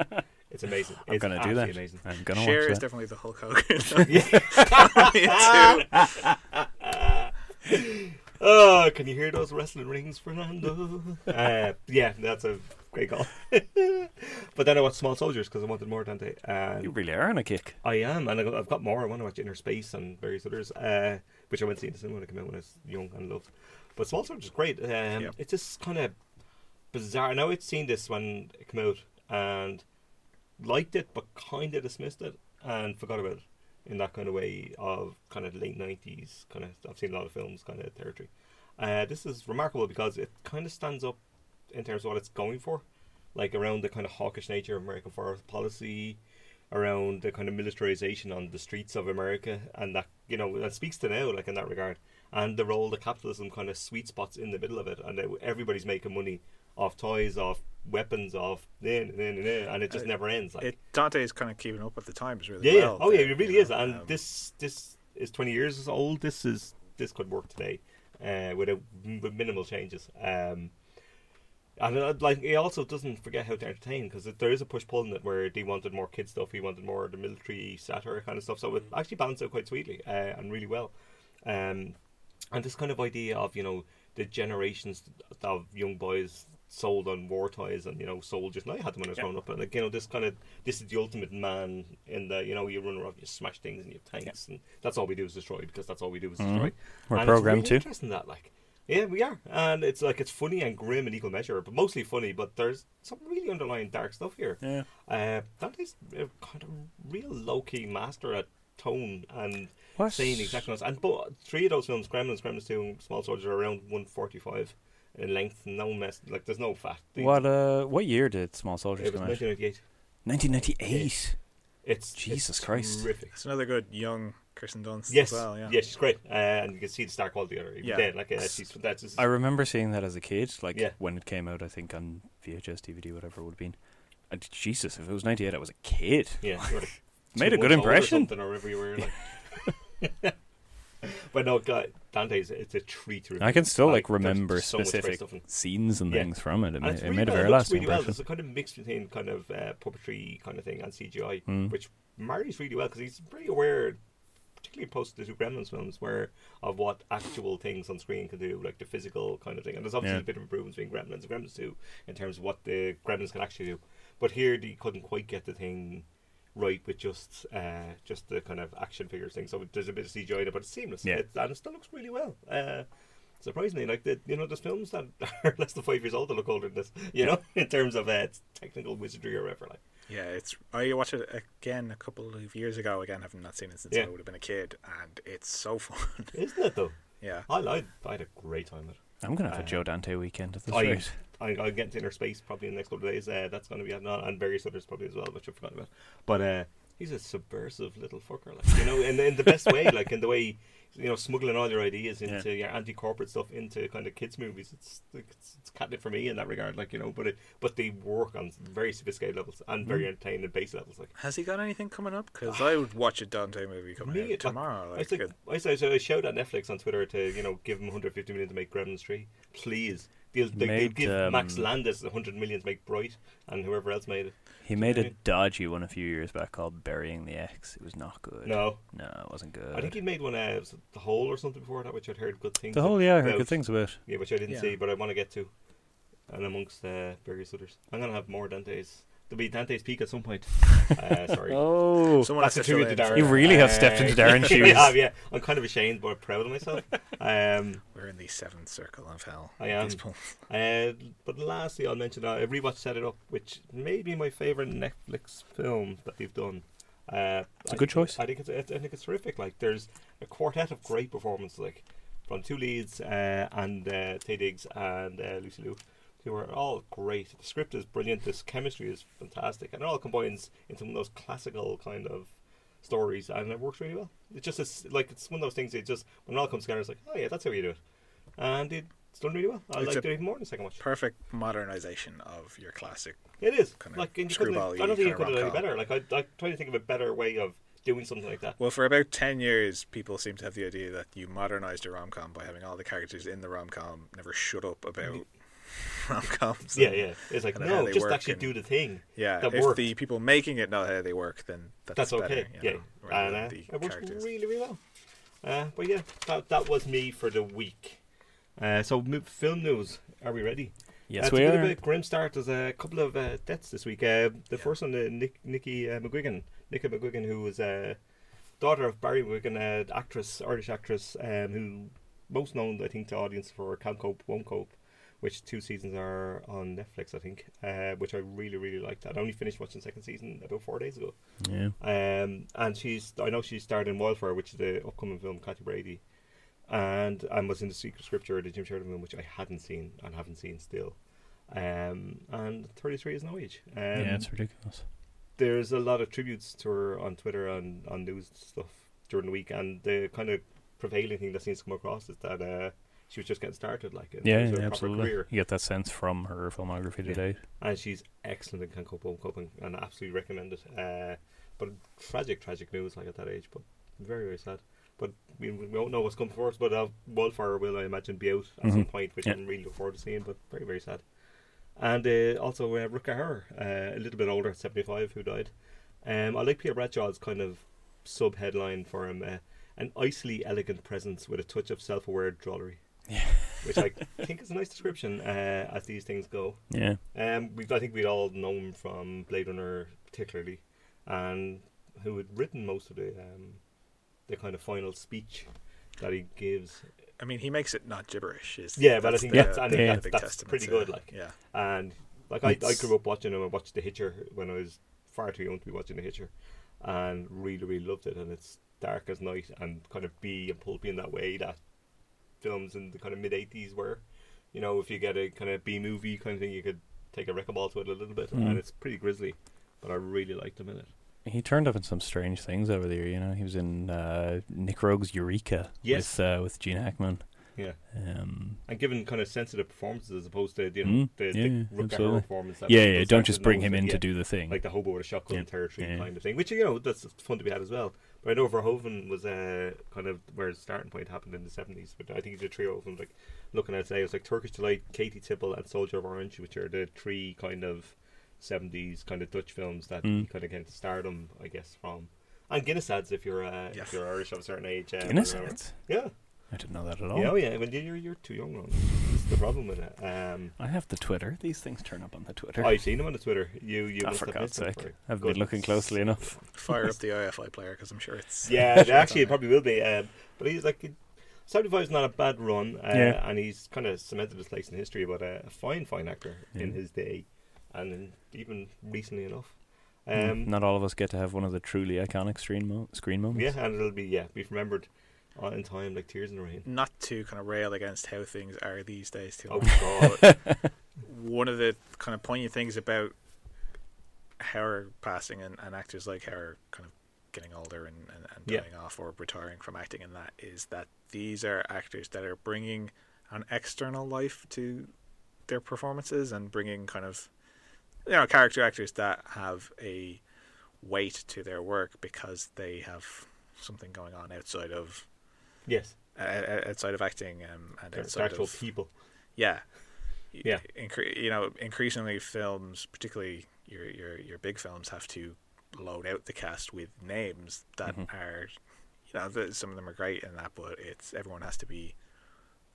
It's amazing. I'm going to do that. Amazing. I'm going to watch that. Cher is definitely the Hulk Hogan. too. Oh, can you hear those wrestling rings, Fernando? Uh, yeah, that's a great call. But then I watched Small Soldiers because I wanted more Dante. And you really are on a kick. I am, and I've got more. I want to watch Inner Space and various others, uh, which I went to see in the cinema when I came out when I was young and loved. But Small Soldiers is great. Um, yeah. It's just kind of bizarre. I know I'd seen this when it came out and liked it, but kind of dismissed it and forgot about it in that kind of way of kind of late nineties. Kind of, I've seen a lot of films kind of territory. Uh, this is remarkable because it kind of stands up in terms of what it's going for, like around the kind of hawkish nature of American foreign policy, around the kind of militarization on the streets of America, and that, you know, that speaks to now, like in that regard, and the role the capitalism kind of sweet spots in the middle of it, and everybody's making money off toys, off weapons, off nah, nah, nah, nah, and it just uh, never ends. Like it, Dante is kind of keeping up with the times really yeah, well. Yeah, oh yeah, it really is. Know, and um, this this is twenty years old. This is this could work today, uh, with, a, with minimal changes. Um, And like he also doesn't forget how to entertain, because there is a push pull in it where he wanted more kid stuff, he wanted more of the military satire kind of stuff. So it actually balanced out quite sweetly uh, and really well. Um, and this kind of idea of, you know, the generations of young boys sold on war toys and, you know, soldiers. And I had them when I was yeah. growing up. And like, you know, this kind of this is the ultimate man in the, you know, you run around, you smash things and you have tanks, yeah. and that's all we do is destroy, because that's all we do is destroy. Mm-hmm. We're and programmed it's really to. Interesting that like. Yeah, we are, and it's like it's funny and grim in equal measure, but mostly funny. But there's some really underlying dark stuff here. Yeah, uh, that is a kind of real low key master at tone and what? Saying exactly. And but three of those films, Gremlins, Gremlins two, and Small Soldiers, are around one forty five in length. No mess, like there's no fat. Things. What uh, what year did Small Soldiers come out? It was nineteen ninety eight. Nineteen ninety eight. It's Jesus it's Christ. Terrific. It's another good young. Kirsten Dunst yes. as well, yeah. Yeah, she's great. Uh, and you can see the star quality of her. Yeah. Dead. Like, uh, she's, that's just... I remember seeing that as a kid, like yeah. when it came out, I think on V H S, D V D, whatever it would have been. I, Jesus, if it was ninety-eight, I was a kid. Yeah, sort of made a good impression. Or or were, like. But no, God, Dante's it's a treat to. Remember. I can still like, like remember so specific scenes and yeah. things from it. It, ma- really it made well. a very lasting really impression. Well. It's a kind of mix between kind of uh, puppetry kind of thing and C G I, mm. which marries really well because he's pretty aware. Particularly post the two Gremlins films, where of what actual things on screen can do, like the physical kind of thing. And there's obviously yeah. a bit of improvements between Gremlins and Gremlins two in terms of what the Gremlins can actually do. But here they couldn't quite get the thing right with just uh, just the kind of action figures thing. So there's a bit of C G I in it, but it's seamless. Yeah. It, and it still looks really well. Uh, surprisingly, like the, you know, there's films that are less than five years old that look older than this. You know, in terms of uh, technical wizardry or whatever. Like. Yeah, it's. I watched it again a couple of years ago. Again, having not seen it since yeah. I would have been a kid, and it's so fun, isn't it? Though, yeah, I I, I had a great time with it. I'm gonna have uh, a Joe Dante weekend at this rate. I I'll get into Inner Space probably in the next couple of days. Uh, that's gonna be happening, and various others probably as well, which I've forgotten about. But uh, he's a subversive little fucker, like you know, in in the best way, like in the way you know, smuggling all your ideas into yeah. your anti-corporate stuff into kind of kids' movies. It's, it's it's catnip for me in that regard, like you know. But it, but they work on very sophisticated levels and very mm. entertaining base levels. Like, has he got anything coming up? Because I would watch a Dante movie coming me, out tomorrow. Like, I, like, I, I, I, I showed at Netflix on Twitter to you know give him one hundred fifty million to make Gremlins three, please. They'll, they, made, they'll give um, Max Landis one hundred million to make Bright and whoever else made it. He made a dodgy one a few years back called Burying the Ex. It was not good. No. No, it wasn't good. I think he made one, uh, was it The Hole or something before that, which I'd heard good things about. The Hole, yeah, I heard good things about. Yeah, which I didn't yeah. see, but I want to get to. And amongst uh, various others. I'm going to have more Dante's. There'll be Dante's Peak at some point. Uh, sorry. oh, someone has to do it to Darren. You really have uh, stepped into Darren's shoes. Yeah, yeah, I'm kind of ashamed, but proud of myself. Um, We're in the seventh circle of hell. I am. Uh, but lastly, I'll mention that I rewatched Set It Up, which may be my favourite Netflix film that they've done. Uh, it's a good choice. I think it's, I think it's terrific. Like, there's a quartet of great performances, like from two leads uh, and uh, Taye Diggs and uh, Lucy Liu. They were all great. The script is brilliant. This chemistry is fantastic, and it all combines into one of those classical kind of stories, and it works really well. It's just it's like it's one of those things. It just when it all comes together, it's like, oh yeah, that's how you do it, and it's done really well. I like it even more in the second watch. Perfect modernization of your classic. It is kind of like I don't think you could have done any better. Like I, I try to think of a better way of doing something like that. Well, for about ten years, people seem to have the idea that you modernized a rom com by having all the characters in the rom com never shut up about. The, rom-coms yeah yeah it's like no just actually and, do the thing yeah that if worked. The people making it know how they work then that's, that's better, okay you know, yeah and, uh, it works characters. really really well uh, but yeah that, that was me for the week uh, so film news, are we ready? Yes, uh, we are. It's a bit of a grim start. There's a couple of uh, deaths this week. uh, the yeah. first one, uh, Nick, Nikki uh, McGuigan Nikki McGuigan who was uh, daughter of Barry McGuigan, uh, actress Irish actress um, who most known I think to audience for Can't Cope Won't Cope, which two seasons are on Netflix, I think, uh, which I really, really liked. I only finished watching the second season about four days ago. Yeah. Um, and she's, I know she starred in Wildfire, which is the upcoming film, Kathy Brady, and and was in The Secret Scripture, the Jim Sheridan film, which I hadn't seen and haven't seen still. Um, and thirty-three is no age. Um, yeah, it's ridiculous. There's a lot of tributes to her on Twitter and on news stuff during the week, and the kind of prevailing thing that seems to come across is that... Uh, She was just getting started, like in yeah, yeah absolutely. Career. You get that sense from her filmography today, yeah. and she's excellent in Can't Cope, Won't Cope, and I absolutely recommend it. Uh, but tragic, tragic news, like at that age, but very, very sad. But we, we don't know what's come for us. But uh, Wildfire will, I imagine, be out at mm-hmm. some point, which yeah. I'm really looking forward to seeing. But very, very sad. And uh, also uh, Rutger Hauer, uh, a little bit older, seventy-five, who died. Um, I like Peter Bradshaw's kind of sub headline for him: uh, an icily elegant presence with a touch of self-aware drollery. Yeah. Which I think is a nice description uh, as these things go. Yeah. Um, we I think we'd all know him from Blade Runner particularly, and who had written most of the um, the kind of final speech that he gives. I mean, he makes it not gibberish. Is yeah, but I think the, that's, yeah, I mean, yeah, that, that's pretty good. Like, yeah. And like I, I grew up watching him. I watched The Hitcher when I was far too young to be watching The Hitcher, and really, really loved it. And it's dark as night and kind of be and pulpy in that way that. Films in the kind of mid eighties where, you know, if you get a kind of B movie kind of thing, you could take a wrecking ball to it a little bit, mm. and it's pretty grisly, but I really liked him in it. He turned up in some strange things over there, you know. He was in uh, Nick Rogue's Eureka yes. with uh, with Gene Hackman. Yeah. Um, and given kind of sensitive performances as opposed to, you know, mm, the, yeah, the Rutger Hauer performance. That yeah, yeah, don't just bring him in yeah, to do the thing. Like the hobo with a shotgun yeah, territory yeah, kind of thing, which, you know, that's fun to be had as well. But I know Verhoeven was uh, kind of where his starting point happened in the seventies, but I think it's a trio of them, like, looking at today, it was like Turkish Delight, Katie Tipple and Soldier of Orange, which are the three kind of seventies kind of Dutch films that mm, you kind of get stardom, I guess, from. And Guinness ads if you're uh, yes, if you're Irish of a certain age. Uh, Guinness ads? Yeah. I didn't know that at all. Yeah, oh yeah, well, you're, you're too young, Ronan. That's the problem with it. Um, I have the Twitter. These things turn up on the Twitter. I've seen them on the Twitter. You, you. Oh, for God's sake. For I've been looking closely enough. Fire up the I F I player because I'm sure it's... Yeah, sure actually it's it probably will be. Um, but he's like... seventy-five is not a bad run. Uh, yeah. And he's kind of cemented his place in history, but uh, a fine, fine actor mm, in his day. And even recently enough. Um, mm, not all of us get to have one of the truly iconic screen, mo- screen moments. Yeah, and it'll be, yeah, be remembered in time like tears in the rain. Not to kind of rail against how things are these days too much. Oh, God. One of the kind of poignant things about Hauer passing and, and actors like Hauer kind of getting older and, and, and dying yeah, off or retiring from acting and that is that these are actors that are bringing an external life to their performances and bringing kind of, you know, character actors that have a weight to their work because they have something going on outside of yes, uh, outside of acting um, and outside they're actual of people. Yeah, yeah. Incre- you know, increasingly films, particularly your your your big films, have to load out the cast with names that mm-hmm, are, you know, the, some of them are great in that, but it's everyone has to be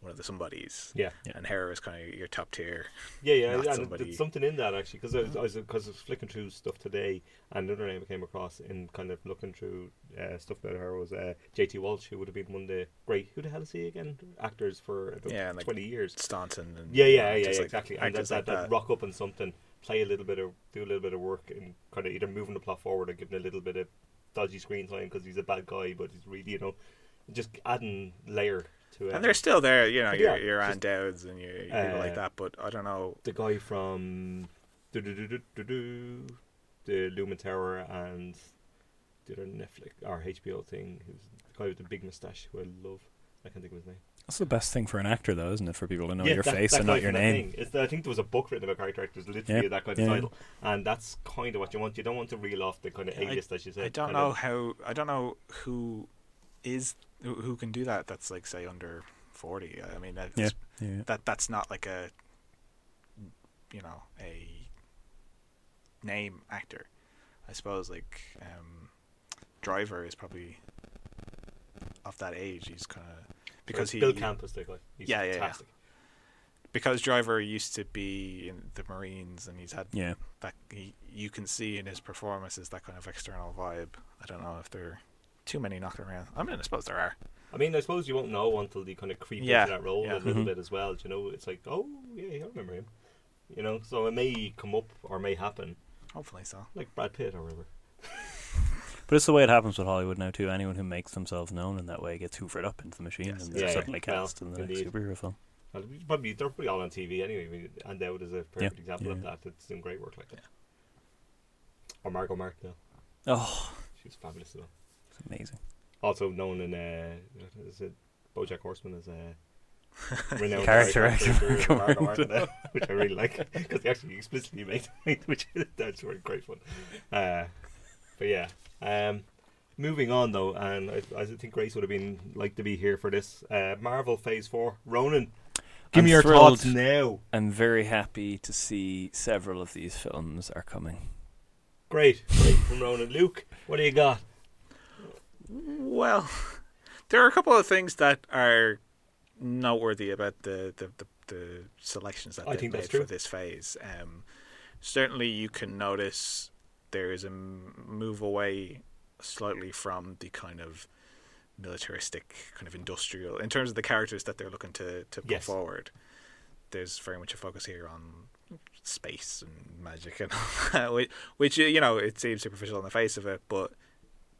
one of the somebodies. Yeah, yeah. And Hera is kind of your top tier. Yeah, yeah, and somebody. There's something in that actually because I was, I was, cause I was flicking through stuff today, and another name I came across in kind of looking through uh, stuff about her was uh, J T Walsh, who would have been one of the great. Who the hell is he again? Actors for about yeah, like twenty years. Staunton. And, yeah, yeah, yeah, yeah, yeah like exactly. And that, like that, that rock up on something, play a little bit of, do a little bit of work, and kind of either moving the plot forward or giving a little bit of dodgy screen time because he's a bad guy, but he's really, you know, just adding layer. To, um, and they're still there, you know, your, yeah, your Ann Dowds and your, your uh, people like that, but I don't know. The guy from do, do, do, do, do, do, the Lumen Tower and the other Netflix or H B O thing, who's the guy with the big moustache who I love. I can't think of his name. That's the best thing for an actor, though, isn't it? For people to know yeah, your that, face that and not your name. It's the, I think there was a book written about character actors, literally yeah, that kind of yeah, title, and that's kind of what you want. You don't want to reel off the kind of yeah, A-list, as you say. I don't know of, how. I don't know who is. Who can do that? That's like say under forty. I mean, that's, yeah, yeah, that that's not like a, you know, a name actor. I suppose like um, Driver is probably of that age. He's kind of because he Bill Camp is like he's yeah, fantastic. Yeah, yeah. Because Driver used to be in the Marines, and he's had yeah, that he, you can see in his performances that kind of external vibe. I don't know if they're. Too many knocking around. I mean, I suppose there are. I mean, I suppose you won't know until you kind of creep yeah, into that role yeah, a little mm-hmm, bit as well. Do you know, it's like, oh, yeah, I remember him. You know, so it may come up or may happen. Hopefully so. Like Brad Pitt or whatever. But it's the way it happens with Hollywood now, too. Anyone who makes themselves known in that way gets hoovered up into the machine yes, and they're yeah, suddenly yeah, cast well, in the indeed, next superhero film. Well, probably, they're probably all on T V anyway. I mean, and that is a perfect yeah, example yeah, of that. It's doing great work like that. Yeah. Or Margot Martindale. Oh. She was fabulous, though. Amazing. Also known in uh, is it BoJack Horseman as a renowned character actor, which I really like because they actually explicitly made it, which that's really great fun. Uh, but yeah, um, moving on though, and I, I think Grace would have been like to be here for this uh, Marvel Phase Four. Ronan, give I'm me your thrilled. Thoughts now. I'm very happy to see several of these films are coming. Great, great from Ronan. Luke, what do you got? Well, there are a couple of things that are noteworthy about the, the, the, the selections that they've made for this phase. Um, certainly you can notice there is a move away slightly from the kind of militaristic, kind of industrial, in terms of the characters that they're looking to, to put yes, forward. There's very much a focus here on space and magic and all that, which, you know, it seems superficial on the face of it, but...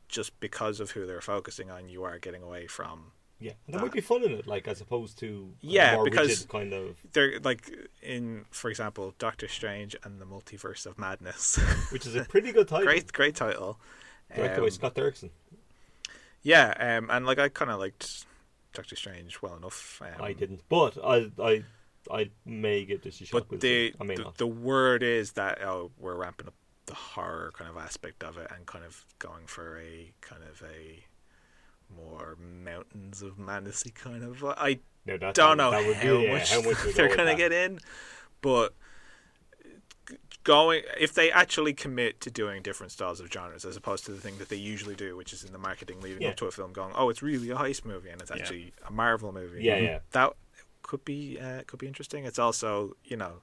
just because of who they're focusing on, you are getting away from. Yeah, and there that might be fun in it, like as opposed to yeah, more because rigid kind of. They're like in, for example, Doctor Strange and the Multiverse of Madness, which is a pretty good title. Great, great title. Directed um, by Scott Derrickson. Yeah, um, and like I kind of liked Doctor Strange well enough. Um, I didn't, but I I I may give this a shot. But the I the, the word is that oh, we're ramping up the horror kind of aspect of it and kind of going for a kind of a more Mountains of Madness-y kind of. I no, that's don't how, know that would how, be, much yeah, how much they're going to get in, but. Going, if they actually commit to doing different styles of genres as opposed to the thing that they usually do, which is in the marketing leading yeah. up to a film going, oh, it's really a heist movie and it's actually yeah. a Marvel movie. Yeah, yeah. That could be uh, could be interesting. It's also, you know,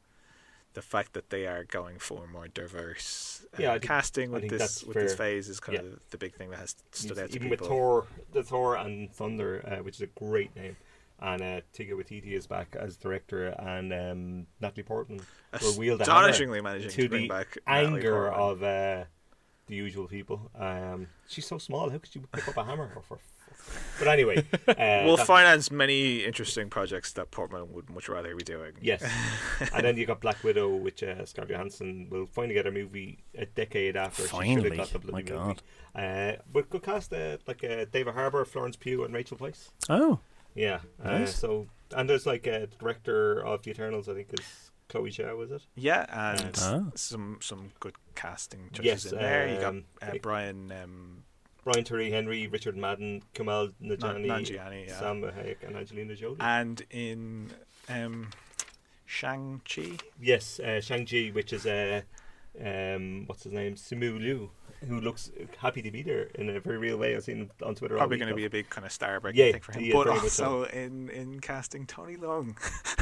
the fact that they are going for more diverse uh, yeah, think, casting with this with fair. this phase is kind yeah. of the big thing that has stood out to people. Even with Thor, the Thor and Thunder, uh, which is a great name. And uh, Taika Waititi is back as director, and um, Natalie Portman will wield the hammer managing to, to bring the back anger of uh, the usual people. Um, she's so small; how could you pick up a hammer? For? But anyway, uh, we'll finance many interesting projects that Portman would much rather be doing. Yes, and then you got Black Widow, which uh, Scarlett Johansson will finally get a movie a decade after. Finally, she should have got the bloody my movie. God! Uh, but good cast, uh, like uh, David Harbour, Florence Pugh, and Rachel Weisz. Oh. Yeah, nice. uh, so and there's like a director of The Eternals, I think, is Chloe Zhao, is it? Yeah, and oh. some some good casting choices yes, in there. You got um, uh, Brian um, Brian Terry Henry, Richard Madden, Kumail Nanjiani, Nanjiani yeah. Sam Hayek, and Angelina Jolie. And in um, Shang-Chi, yes, uh, Shang-Chi, which is a uh, um, what's his name, Simu Liu. Who looks happy to be there in a very real way. I've seen him on Twitter. Probably going to be a big kind of star breaking yeah, thing for him. But also in, in casting Tony Leung.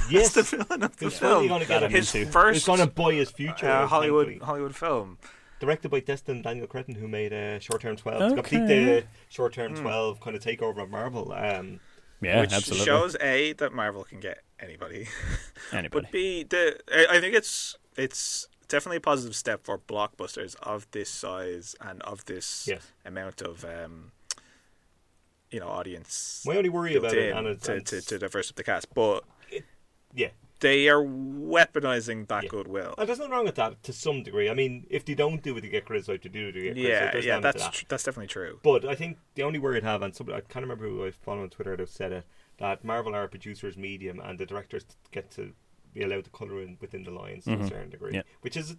Yes. That's the villain of the it's film. Gonna get his first. He's going to buy his future. Uh, Hollywood thankfully. Hollywood film. Directed by Destin Daniel Cretton, who made uh, Short Term twelve. Okay. It's got peak the Short Term mm. twelve kind of takeover of Marvel. Um, yeah, which absolutely. Shows A, that Marvel can get anybody. Anybody. But B, the, I think it's it's... definitely a positive step for blockbusters of this size and of this yes. amount of um, you know audience. My only worry about it and to, to, to diverse up the cast, but it, yeah, they are weaponizing that yeah. goodwill. And there's nothing wrong with that to some degree. I mean, if they don't do it, they get criticized. To do it, they get criticized. Yeah, yeah, that's that. tr- that's definitely true. But I think the only worry I'd have, and somebody I can't remember who I follow on Twitter that said it, that Marvel are a producer's medium, and the directors get to. Be allowed to colour in within the lines mm-hmm. to a certain degree, yeah. which is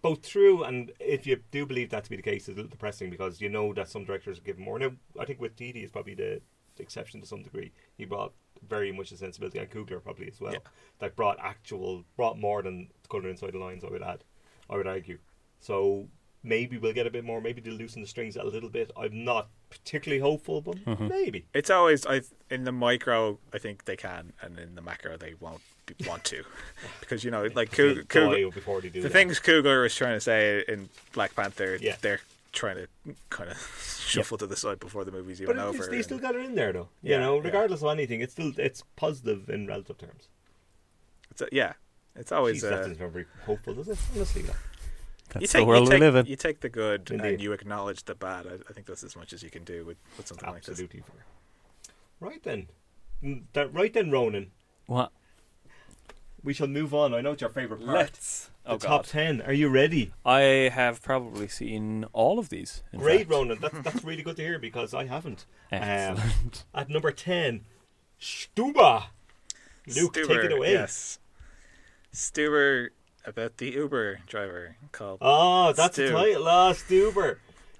both true and if you do believe that to be the case, it's a little depressing because you know that some directors are given more. Now, I think with Didi is probably the exception to some degree. He brought very much a sensibility, and Coogler probably as well, yeah. that brought actual, brought more than colour inside the lines. I would add, I would argue. So maybe we'll get a bit more. Maybe they'll loosen the strings a little bit. I'm not particularly hopeful, but mm-hmm. maybe it's always I in the micro. I think they can, and in the macro, they won't. Want to because you know like Coog- Coogler, the that. Things Coogler was trying to say in Black Panther yeah. they're trying to kind of shuffle yeah. to the side before the movie's even but over but they still got it in there though yeah, you know regardless yeah. of anything it's still it's positive in relative terms it's a, yeah it's always Jeez, uh, that doesn't sound very hopeful does it honestly no. That's you take, the world you take, we live in you take the good Indeed. And you acknowledge the bad I, I think that's as much as you can do with, with something Absolutely. Like this right then that, right then Ronan what we shall move on. I know it's your favourite part. Let's. The oh top God. ten. Are you ready? I have probably seen all of these. In Great, fact. Ronan. That, that's really good to hear because I haven't. Excellent. Um, at number ten, Stuber. Luke, Stuber, take it away. Yes. Stuber about the Uber driver called. Oh, that's Stu. A title. Ah, Stuber.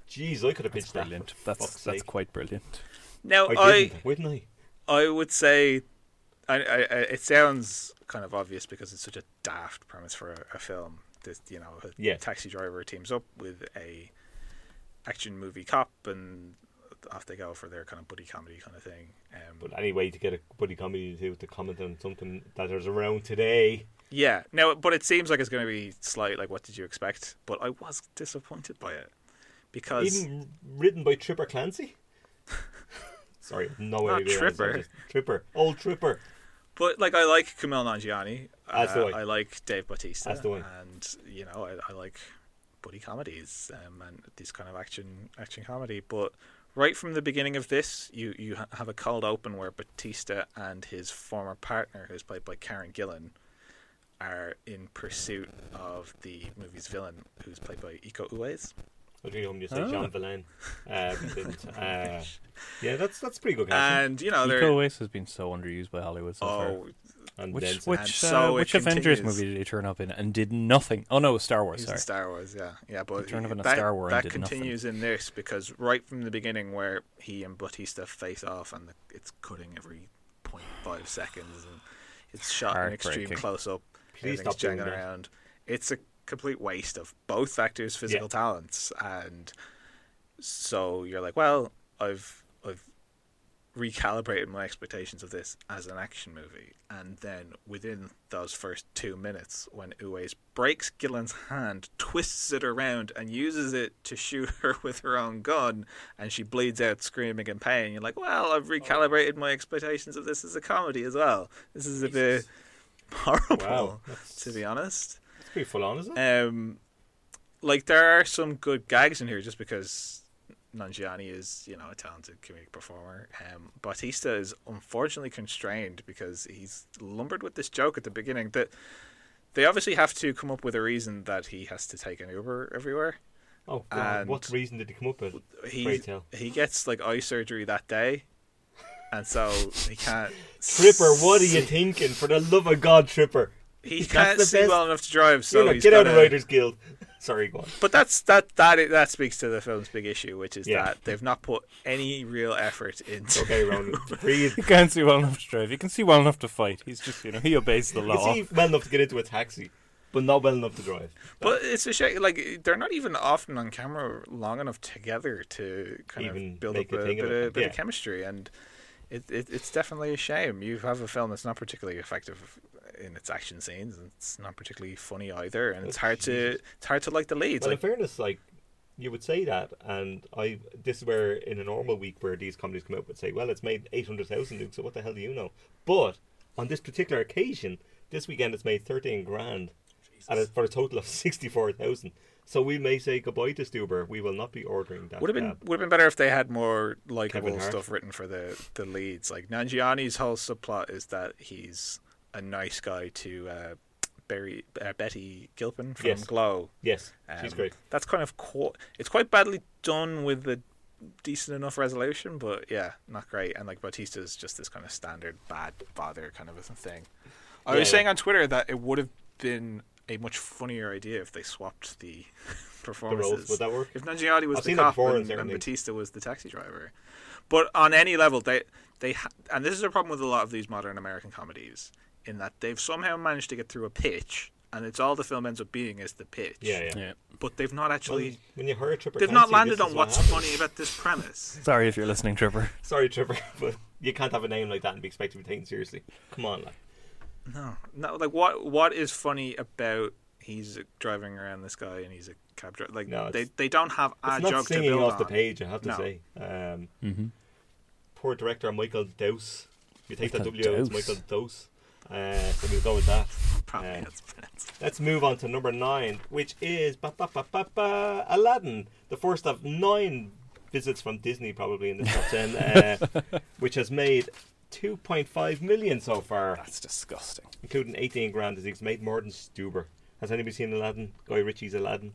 Jeez, I could have pitched that. Brilliant. That's that's quite brilliant. Now, I, I didn't, wouldn't I? I would say, I, I, I it sounds. Kind of obvious because it's such a daft premise for a, a film. That you know, a yeah. taxi driver teams up with a action movie cop, and off they go for their kind of buddy comedy kind of thing. Um, but any way to get a buddy comedy to do with the comment on something that is around today. Yeah, no, but it seems like it's going to be slight. Like, what did you expect? But I was disappointed by it because even written by Tripper Clancy. Sorry, no idea. Tripper, Tripper, old Tripper. But like I like Kumail Nanjiani, uh, I like Dave Bautista, and you know I, I like buddy comedies um, and this kind of action action comedy. But right from the beginning of this, you you have a cold open where Bautista and his former partner, who's played by Karen Gillan, are in pursuit of the movie's villain, who's played by Iko Uwais. I was really hoping you say oh. Jean Villain. Uh, but, uh, yeah, that's that's pretty good casting. And you know, Nico Weiss has been so underused by Hollywood so far. Oh, and which which, and so uh, which Avengers movie did he turn up in and did nothing? Oh no, Star Wars. He was sorry, in Star Wars. Yeah, yeah. But he turned up in a that, Star Wars. That and did continues nothing. In this because right from the beginning, where he and Bautista face off, and the, it's cutting every zero point five seconds, and it's shot in extreme close up. Please stop doing that. Around. It's a complete waste of both actors' physical yeah. talents, and so you're like, well, I've I've recalibrated my expectations of this as an action movie, and then within those first two minutes, when Uwais breaks Gillen's hand, twists it around, and uses it to shoot her with her own gun, and she bleeds out screaming in pain. You're like, well, I've recalibrated my expectations of this as a comedy as well. This is a Jesus. bit horrible, wow. to be honest. Pretty full on, isn't it? Um, like there are some good gags in here, just because Nanjiani is, you know, a talented comedic performer. Um, Bautista is unfortunately constrained because he's lumbered with this joke at the beginning that they obviously have to come up with a reason that he has to take an Uber everywhere. Oh, and what reason did he come up with? He he gets like eye surgery that day. And so he can't. Tripper, what are you thinking? For the love of God, Tripper. He that's can't see best. Well enough to drive, so yeah, he's get gotta... out of Writers Guild. Sorry, go on. But that's that that that speaks to the film's big issue, which is yeah. that they've not put any real effort into. Okay, Ronan, breathe. He can't see well enough to drive. He can see well enough to fight. He's just, you know, he obeys the law. He's well enough to get into a taxi, but not well enough to drive. But it's a shame. Like they're not even often on camera long enough together to kind even of build up a, a bit, of, a, bit yeah. of chemistry, and it, it it's definitely a shame. You have a film that's not particularly effective in its action scenes, and it's not particularly funny either, and it's hard to it's hard to like the leads. Well, like, in fairness, like you would say that, and I this is where in a normal week where these comedies come out would say, well, it's made eight hundred thousand, Luke, so what the hell do you know? But on this particular occasion, this weekend, it's made thirteen grand, and for a total of sixty four thousand. So we may say goodbye to Stuber. We will not be ordering that. Would have been would have been better if they had more likable stuff written for the the leads. Like Nanjiani's whole subplot is that he's a nice guy to uh, Barry, uh, Betty Gilpin from yes. Glow. Yes, um, she's great. That's kind of co- it's quite badly done with a decent enough resolution, but yeah, not great. And like Bautista's just this kind of standard bad bother kind of a thing. I yeah, was yeah. saying on Twitter that it would have been a much funnier idea if they swapped the performances. The roles, would that work? If Nanjiani was I've the cop and, and Bautista was the taxi driver. But on any level, they they ha- and this is a problem with a lot of these modern American comedies, in that they've somehow managed to get through a pitch, and it's all the film ends up being is the pitch. Yeah, yeah. yeah. But they've not actually. When, when you heard Tripper, they've not landed on what's what funny about this premise. Sorry if you're listening, Tripper. Sorry, Tripper, but you can't have a name like that and be expected to be taken seriously. Come on, like. No, no. Like what? What is funny about he's driving around this guy and he's a cab driver? Like no, they they don't have a job to build on. It's not singing off the page, I have to no. say. Um, mm-hmm. Poor director Michael Dowse. You take Michael that W out, it's Michael Dowse. Uh, so we'll go with that. Uh, let's move on to number nine, which is ba, ba, ba, ba, ba, Aladdin, the first of nine visits from Disney probably in the top ten, uh, which has made two point five million so far. That's disgusting. Including eighteen grand, as it's made more than Stuber. Has anybody seen Aladdin? Guy Ritchie's Aladdin.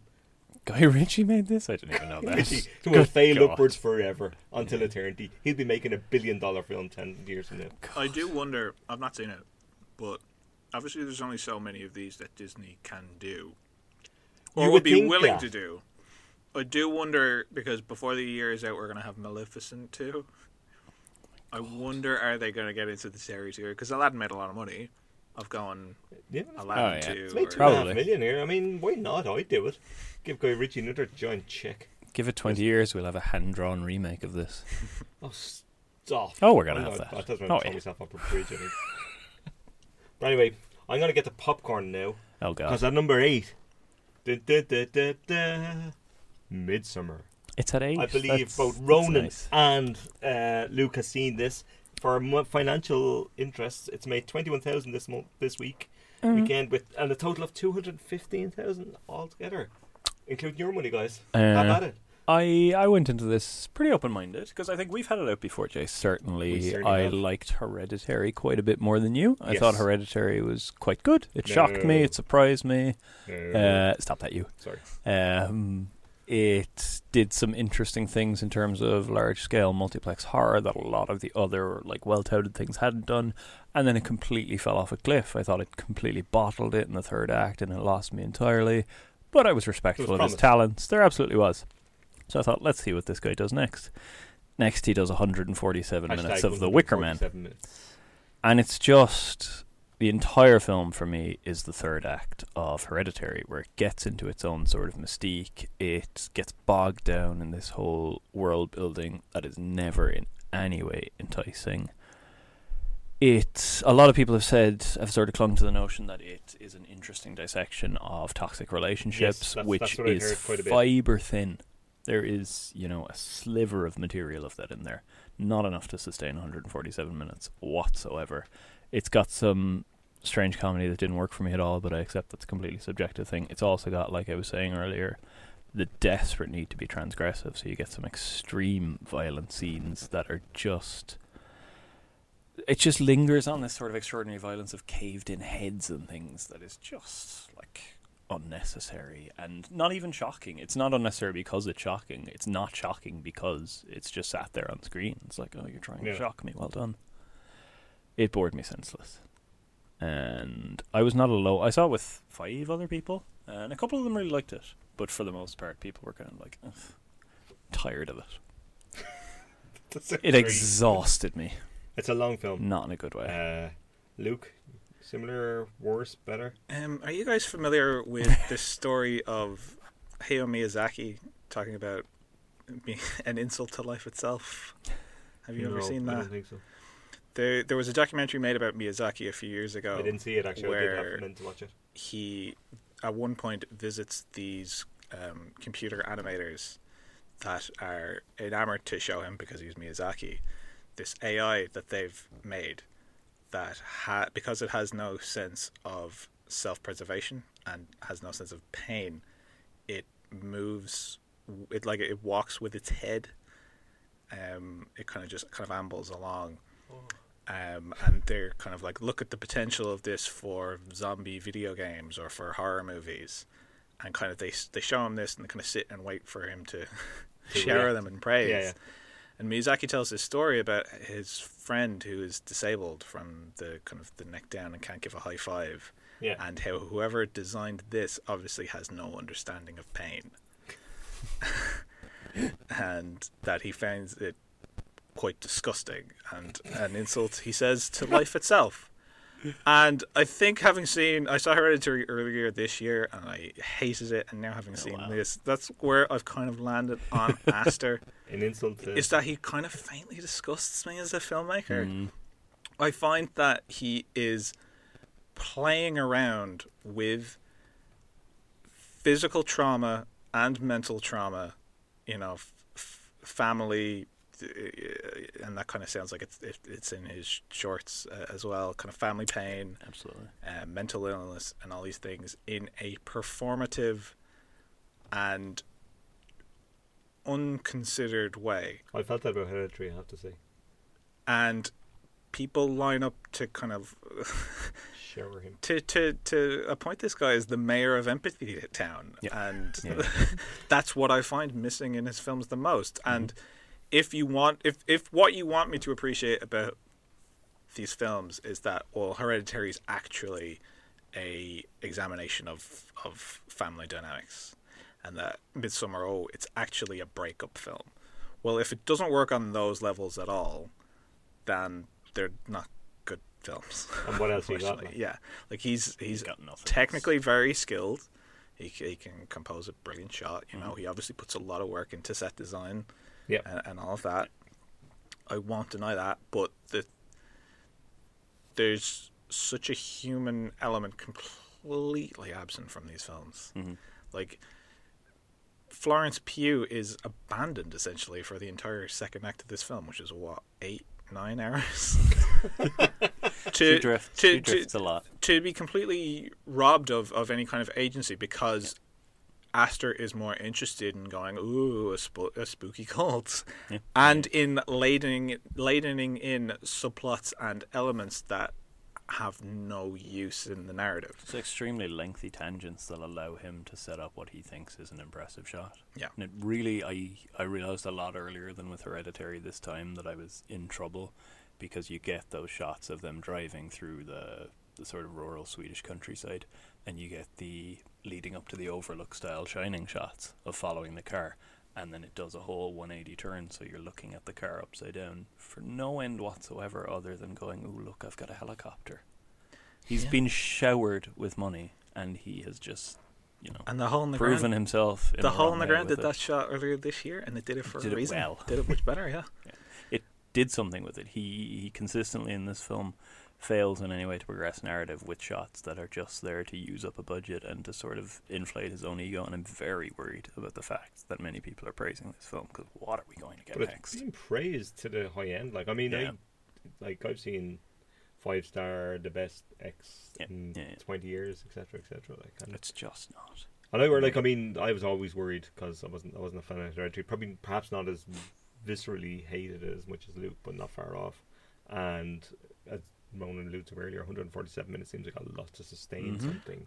Guy Ritchie made this? I didn't even know that. Ritchie, who will fail upwards forever until yeah. eternity. He'll be making a billion dollar film ten years from now. God. I do wonder, I've not seen it, but obviously there's only so many of these that Disney can do. Or would, would be willing that. to do. I do wonder, because before the year is out, we're going to have Maleficent too. Oh I wonder, are they going to get into the series here? Because Aladdin made a lot of money. I've gone yeah. Aladdin oh, yeah. two. It's made two and a half million here. I mean, why not? I'd do it. Give Guy Ritchie another giant check. Give it twenty years, we'll have a hand-drawn remake of this. oh, stop. Oh, we're going to have that. I doesn't want to throw myself up a bridge anymore. But anyway, I'm going to get the popcorn now. Oh, God. Because at number eight, da, da, da, da, da, Midsommar. It's at eight. I believe that's, both Ronan nice. and uh, Luke has seen this. For financial interests, it's made twenty-one thousand this month, this week, mm. weekend, with and a total of two hundred fifteen thousand altogether, including your money, guys. Uh, How about it? I, I went into this pretty open-minded, because I think we've had it out before, Jay. Certainly, certainly I have. liked Hereditary quite a bit more than you. I yes. thought Hereditary was quite good. It no. shocked me. It surprised me. No. Uh, stop that, you. Sorry. Um, it did some interesting things in terms of large-scale multiplex horror that a lot of the other like well-touted things hadn't done, and then it completely fell off a cliff. I thought it completely bottled it in the third act, and it lost me entirely. But I was respectful of his talents. There absolutely was. So I thought, let's see what this guy does next. Next, he does one hundred forty-seven Hashtag minutes of The Wicker Man. Minutes. And it's just... The entire film for me is the third act of Hereditary, where it gets into its own sort of mystique. It gets bogged down in this whole world building that is never in any way enticing. It, a lot of people have said, have sort of clung to the notion that it is an interesting dissection of toxic relationships, yes, that's, which that's is fiber thin. There is, you know, a sliver of material of that in there. Not enough to sustain one hundred forty-seven minutes whatsoever. It's got some strange comedy that didn't work for me at all, but I accept that's a completely subjective thing. It's also got, like I was saying earlier, the desperate need to be transgressive, so you get some extreme violent scenes that are just... It just lingers on this sort of extraordinary violence of caved-in heads and things that is just, like, unnecessary and not even shocking. It's not unnecessary because it's shocking. It's not shocking because it's just sat there on screen. It's like, oh, you're trying yeah. to shock me. Well done. It bored me senseless. And I was not alone. I saw it with five other people, and a couple of them really liked it. But for the most part, people were kind of like, ugh, tired of it. That's it crazy. Exhausted me. It's a long film. Not in a good way. Uh, Luke, similar, worse, better? Um, are you guys familiar with this story of Hayao Miyazaki talking about an insult to life itself? Have you no, ever seen that? I don't think so. There, there was a documentary made about Miyazaki a few years ago. I didn't see it, actually. I did have meant to watch it. He, at one point, visits these um, computer animators that are enamored to show him, because he's Miyazaki, this A I that they've made that, ha- because it has no sense of self-preservation and has no sense of pain, it moves, it like it walks with its head. Um, it kind of just kind of ambles along. Um, and they're kind of like, look at the potential of this for zombie video games or for horror movies, and kind of they they show him this and they kind of sit and wait for him to, to shower react. them in praise. Yeah, yeah. And Miyazaki tells this story about his friend who is disabled from the kind of the neck down and can't give a high five, yeah. and how whoever designed this obviously has no understanding of pain, and that he finds it quite disgusting and an insult, he says, to life itself. And I think having seen I saw Hereditary earlier this year and I hated it, and now having oh, seen wow. this, that's where I've kind of landed on Aster. An insult to... is that he kind of faintly disgusts me as a filmmaker. Mm-hmm. I find that he is playing around with physical trauma and mental trauma, you know, f- family. And that kind of sounds like it's it's in his shorts uh, as well. Kind of family pain, absolutely, uh, mental illness, and all these things in a performative and unconsidered way. I felt that about Hereditary, I have to say. And people line up to kind of shower him to, to to appoint this guy as the mayor of Empathy Town, yeah. and yeah. that's what I find missing in his films the most. Mm-hmm. And If you want, if, if what you want me to appreciate about these films is that, well, Hereditary is actually a examination of of family dynamics, and that Midsommar, oh, it's actually a breakup film. Well, if it doesn't work on those levels at all, then they're not good films. And what else have you got? Like? Yeah, like he's he's, he's got technically else. very skilled. He he can compose a brilliant shot. You know, mm-hmm. he obviously puts a lot of work into set design. Yep. And, and all of that. I won't deny that, but the, there's such a human element completely absent from these films. Mm-hmm. Like, Florence Pugh is abandoned, essentially, for the entire second act of this film, which is, what, eight, nine hours? to, she drifts, to, she drifts to, a lot. To be completely robbed of, of any kind of agency, because... Yeah. Aster is more interested in going, ooh, a, sp- a spooky cult, yeah. and in ladening, ladening in subplots and elements that have no use in the narrative. It's extremely lengthy tangents that allow him to set up what he thinks is an impressive shot. Yeah. And it really, I, I realised a lot earlier than with Hereditary this time that I was in trouble, because you get those shots of them driving through the, the sort of rural Swedish countryside, and you get the leading up to the Overlook style Shining shots of following the car, and then it does a whole one eighty turn, so you're looking at the car upside down for no end whatsoever other than going, ooh, look, I've got a helicopter. He's yeah. been showered with money, and he has just, you know, and the hole in the proven ground, himself. In the hole in the ground did it. That shot earlier this year, and they did it for did a reason. It well. Did it much better, yeah. yeah. It did something with it. He, he consistently in this film fails in any way to progress narrative with shots that are just there to use up a budget and to sort of inflate his own ego, and I'm very worried about the fact that many people are praising this film, because what are we going to get but next? It's being praised to the high end. Like, I mean, yeah. I, like, I've seen five star, the best X yeah. in yeah, yeah. twenty years, et cetera, et cetera. Like, and it's just not. And I were like, I mean, I was always worried because I wasn't, I wasn't a fan of Hereditary. Probably, perhaps not as viscerally hated it as much as Luke, but not far off. And as Ronan alluded to earlier, one hundred forty-seven minutes seems like a lot to sustain mm-hmm. something.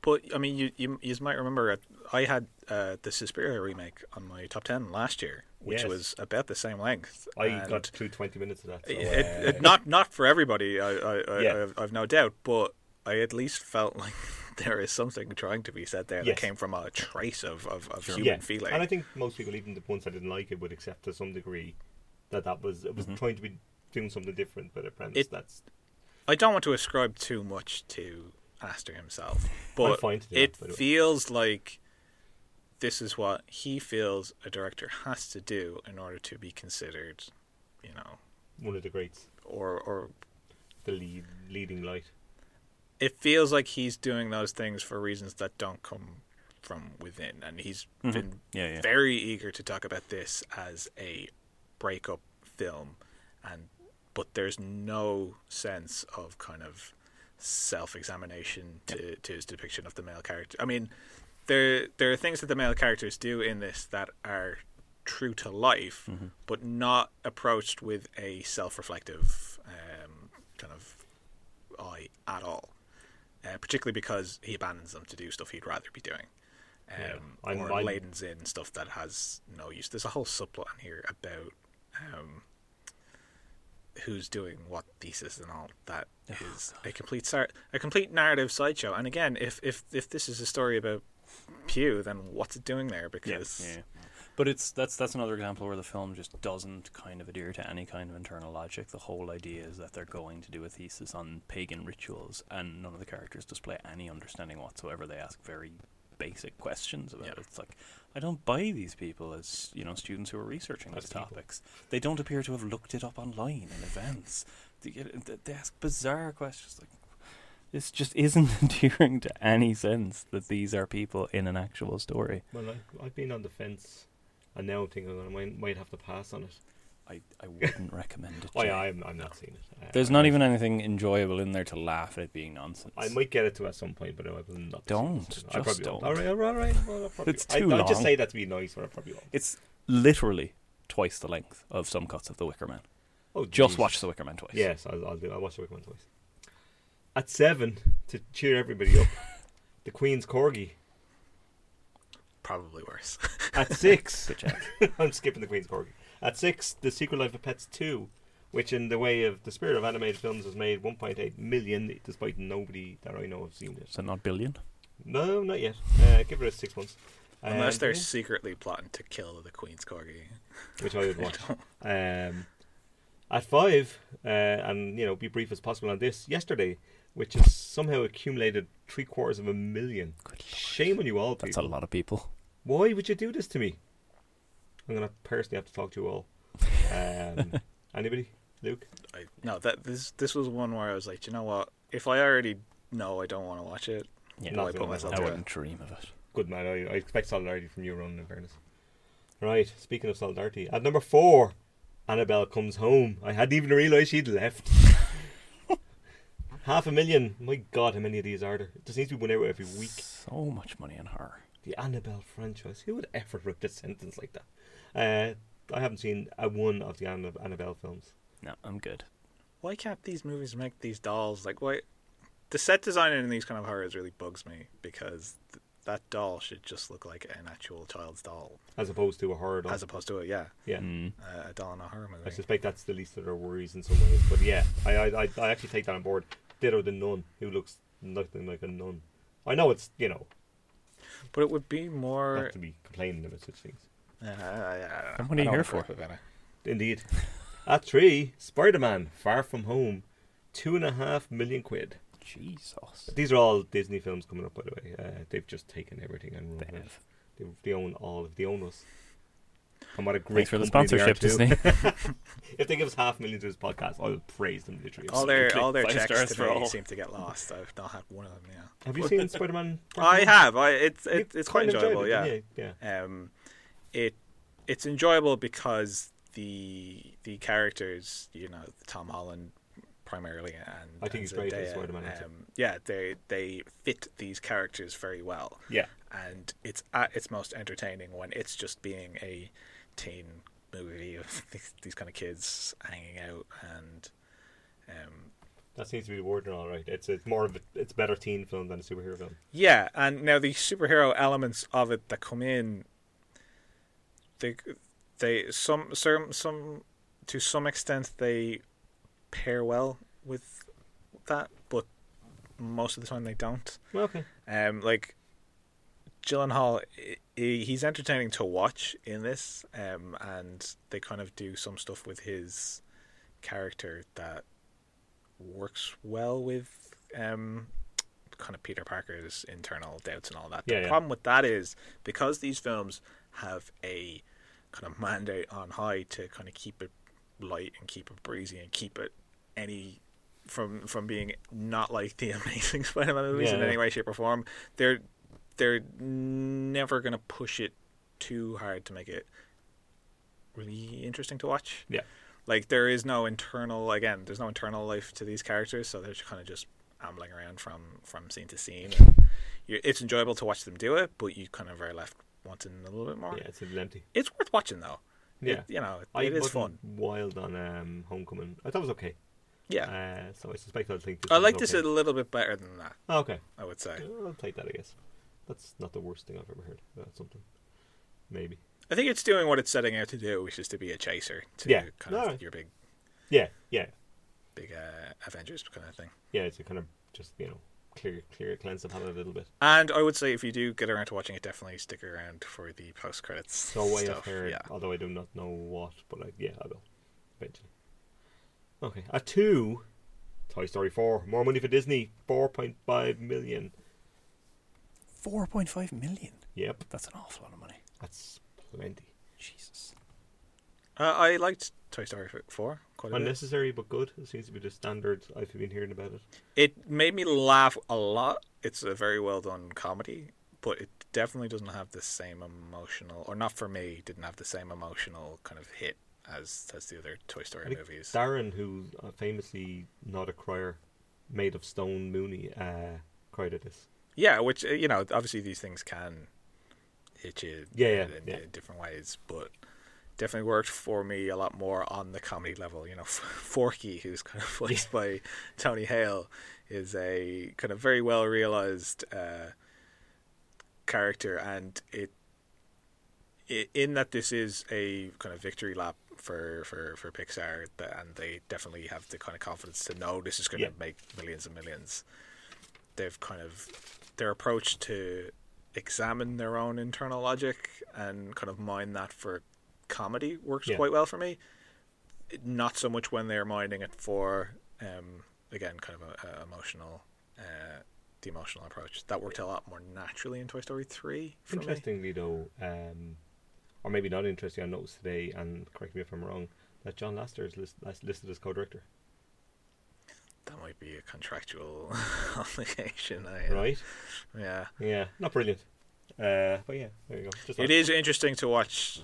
But I mean, you you, you might remember I had uh, the Suspiria remake on my top ten last year, which yes. was about the same length. I and got through twenty minutes of that. So it, uh, it, not not for everybody, I, I, yeah. I I've, I've no doubt, but I at least felt like there is something trying to be said there yes. that came from a trace of of, of sure. human yeah. feeling. And I think most people, even the ones that didn't like it, would accept to some degree that that was it was mm-hmm. trying to be doing something different, but a premise it, that's. I don't want to ascribe too much to Astor himself, but it, it that, feels like this is what he feels a director has to do in order to be considered, you know, one of the greats or or the lead, leading light. It feels like he's doing those things for reasons that don't come from within, and he's mm-hmm. been yeah, yeah. very eager to talk about this as a breakup film, and. But there's no sense of kind of self-examination to, to his depiction of the male character. I mean, there there are things that the male characters do in this that are true to life, mm-hmm. but not approached with a self-reflective um, kind of eye at all. Uh, particularly because he abandons them to do stuff he'd rather be doing. Um, yeah, or I'm... ladens in stuff that has no use. There's a whole subplot in here about... Um, who's doing what thesis and all that is a complete a complete narrative sideshow. And again, if if if this is a story about Pew, then what's it doing there? Because yeah, yeah, yeah. but it's that's that's another example where the film just doesn't kind of adhere to any kind of internal logic. The whole idea is that they're going to do a thesis on pagan rituals, and none of the characters display any understanding whatsoever. They ask very basic questions about yeah. it. It's like, I don't buy these people as, you know, students who are researching these topics. They don't appear to have looked it up online in advance. They, they ask bizarre questions. Like, this just isn't adhering to any sense that these are people in an actual story. Well, I, I've been on the fence, and now I'm thinking I might, might have to pass on it. I, I wouldn't recommend it. Oh, yeah, I'm, I'm not no. seeing it. I, There's I, not I, even anything enjoyable in there to laugh at it being nonsense. I might get it to at some point, but I will not. Don't. Just I probably don't. Won't. All right, all right. All right. Well, it's too I, long. I'll just say that to be nice, but I probably won't. It's literally twice the length of some cuts of The Wicker Man. Oh, just geez. Watch The Wicker Man twice. Yes, I'll, I'll do. I'll watch The Wicker Man twice. At seven, to cheer everybody up, The Queen's Corgi. Probably worse. At six, good check. I'm skipping The Queen's Corgi. At six, The Secret Life of Pets two, which in the way of the spirit of animated films has made one point eight million, despite nobody that I know have seen it. So not billion? No, not yet. Uh, give it a six months. Unless uh, they're yeah. secretly plotting to kill the Queen's Corgi. Which I would watch. um, at five, uh, and you know, be brief as possible on this, Yesterday, which has somehow accumulated three quarters of a million. Good Shame Lord. On you all, people. That's a lot of people. Why would you do this to me? I'm going to personally have to talk to you all. Um, anybody? Luke? I, no, that this this was one where I was like, you know what? If I already know I don't want to watch it, yeah, no, I put myself I wouldn't it. Dream of it. Good man. I, I expect solidarity from you, Ronan, in fairness. Right. Speaking of solidarity, at number four, Annabelle Comes Home. I hadn't even realised she'd left. Half a million. My God, how many of these are there? There seems to be one every week. So much money in her. The Annabelle franchise. Who would ever write a sentence like that? Uh, I haven't seen a one of the Annabelle films. No, I'm good. why can't these movies make these dolls? Like, why? The set design in these kind of horrors really bugs me, because th- that doll should just look like an actual child's doll. As opposed to a horror doll. As opposed to it, yeah. Yeah. Mm. Uh, a doll in a horror movie. I suspect that's the least of their worries in some ways. But yeah, I, I, I actually take that on board. Ditto the nun, who looks nothing like a nun. I know it's, you know... But it would be more... Not to be complaining about such things. Uh, uh, and what are you here for? Indeed. At three, Spider-Man, Far From Home, two and a half million quid. Jesus. These are all Disney films coming up, by the way. Uh, they've just taken everything and run it. They, they own all of the owners. And what a great Thanks for the sponsorship, Disney. If they give us half a million to this podcast, I'll praise them literally. All their all their checks to me seem to get lost. I've not had one of them. Yeah. Have you seen Spider-Man? I have. I, it's it, it's quite, quite enjoyable. It, yeah. yeah. Um, it it's enjoyable because the the characters, you know, Tom Holland primarily, and I think and he's great as Spider-Man. Um, yeah, they they fit these characters very well. Yeah. And it's at its most entertaining when it's just being a teen movie of these, these kind of kids hanging out, and um, that seems to be the word and all right. It's it's more of a, it's a better teen film than a superhero film. Yeah, and now the superhero elements of it that come in, they they some some some to some extent they pair well with that, but most of the time they don't. Well, okay. Um, like. Gyllenhaal, he's entertaining to watch in this, um, and they kind of do some stuff with his character that works well with um, kind of Peter Parker's internal doubts and all that. Yeah, the yeah. problem with that is, because these films have a kind of mandate on high to kind of keep it light and keep it breezy and keep it any... from from being not like the Amazing Spider-Man movies yeah. in any way, shape or form, they're they're never going to push it too hard to make it really interesting to watch. Yeah. Like, there is no internal, again, there's no internal life to these characters, so they're kind of just ambling around from, from scene to scene. And you're, it's enjoyable to watch them do it, but you kind of are left wanting a little bit more. Yeah, it's a little empty. It's worth watching, though. Yeah. It, you know, it, I it is fun. wild on um, Homecoming. I thought it was okay. Yeah. Uh, so I suspect I'll think this I like this okay. a little bit better than that. Oh, okay. I would say. I'll take that, I guess. That's not the worst thing I've ever heard about something. Maybe. I think it's doing what it's setting out to do, which is to be a chaser to yeah. kind of right. your big, yeah, yeah, big uh, Avengers kind of thing. Yeah, it's a kind of just, you know, clear, clear, cleanse up a little bit. And I would say if you do get around to watching it, definitely stick around for the post credits. So way I've heard, yeah. although I do not know what, but I, yeah, I will eventually. Okay, at two, Toy Story four, more money for Disney, four point five million. four point five million Yep. That's an awful lot of money. That's plenty. Jesus. Uh, I liked Toy Story four quite a Unnecessary bit. But good. It seems to be the standard I've been hearing about it. It made me laugh a lot. It's a very well done comedy, but it definitely doesn't have the same emotional, or not for me, didn't have the same emotional kind of hit as, as the other Toy Story I think movies. Darren, who's famously not a crier, made of Stone Mooney, uh, cried at this. Yeah, which, you know, obviously these things can hit you yeah, yeah, in, yeah. in different ways, but definitely worked for me a lot more on the comedy level. You know, Forky, who's kind of voiced yeah. by Tony Hale, is a kind of very well realized uh, character, and it, it in that this is a kind of victory lap for for for Pixar, and they definitely have the kind of confidence to know this is going to yeah. make millions and millions. They've kind of their approach to examine their own internal logic and kind of mine that for comedy works yeah. quite well for me. Not so much when they're mining it for um, again kind of a, a emotional uh, the emotional approach that worked a lot more naturally in Toy Story three for interestingly me. Though um, or maybe not interesting, I noticed today, and correct me if I'm wrong, that John Lasseter is list, listed as co-director. That might be a contractual obligation. I, uh, right? Yeah. Yeah. Not brilliant. Uh, but yeah, there you go. Just it is interesting to watch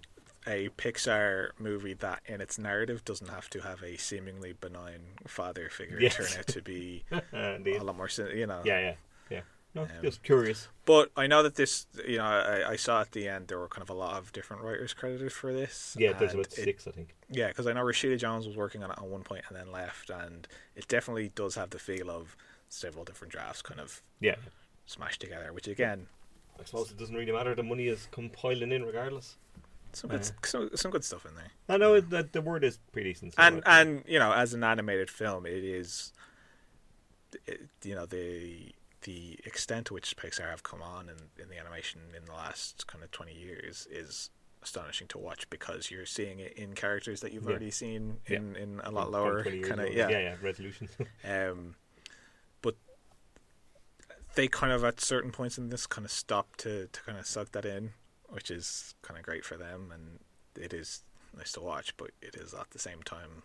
a Pixar movie that in its narrative doesn't have to have a seemingly benign father figure yes. turn out to be a lot more, you know. Yeah, yeah, yeah. No, um, just curious. But I know that this, you know, I, I saw at the end there were kind of a lot of different writers credited for this. Yeah, there's about it, six, I think. Yeah, because I know Rashida Jones was working on it at one point and then left, and it definitely does have the feel of several different drafts kind of yeah. smashed together, which again... I suppose it doesn't really matter. The money is come piling in regardless. Some good, uh, some, some good stuff in there. I know yeah. that the word is pretty decent. So and, and, you know, as an animated film, it is, it, you know, the... the extent to which Pixar have come on in, in the animation in the last kind of twenty years is astonishing to watch, because you're seeing it in characters that you've yeah. already seen in, yeah. in a lot lower kind of yeah. yeah yeah resolution. um, but they kind of at certain points in this kind of stop to, to kind of suck that in, which is kind of great for them, and it is nice to watch, but it is at the same time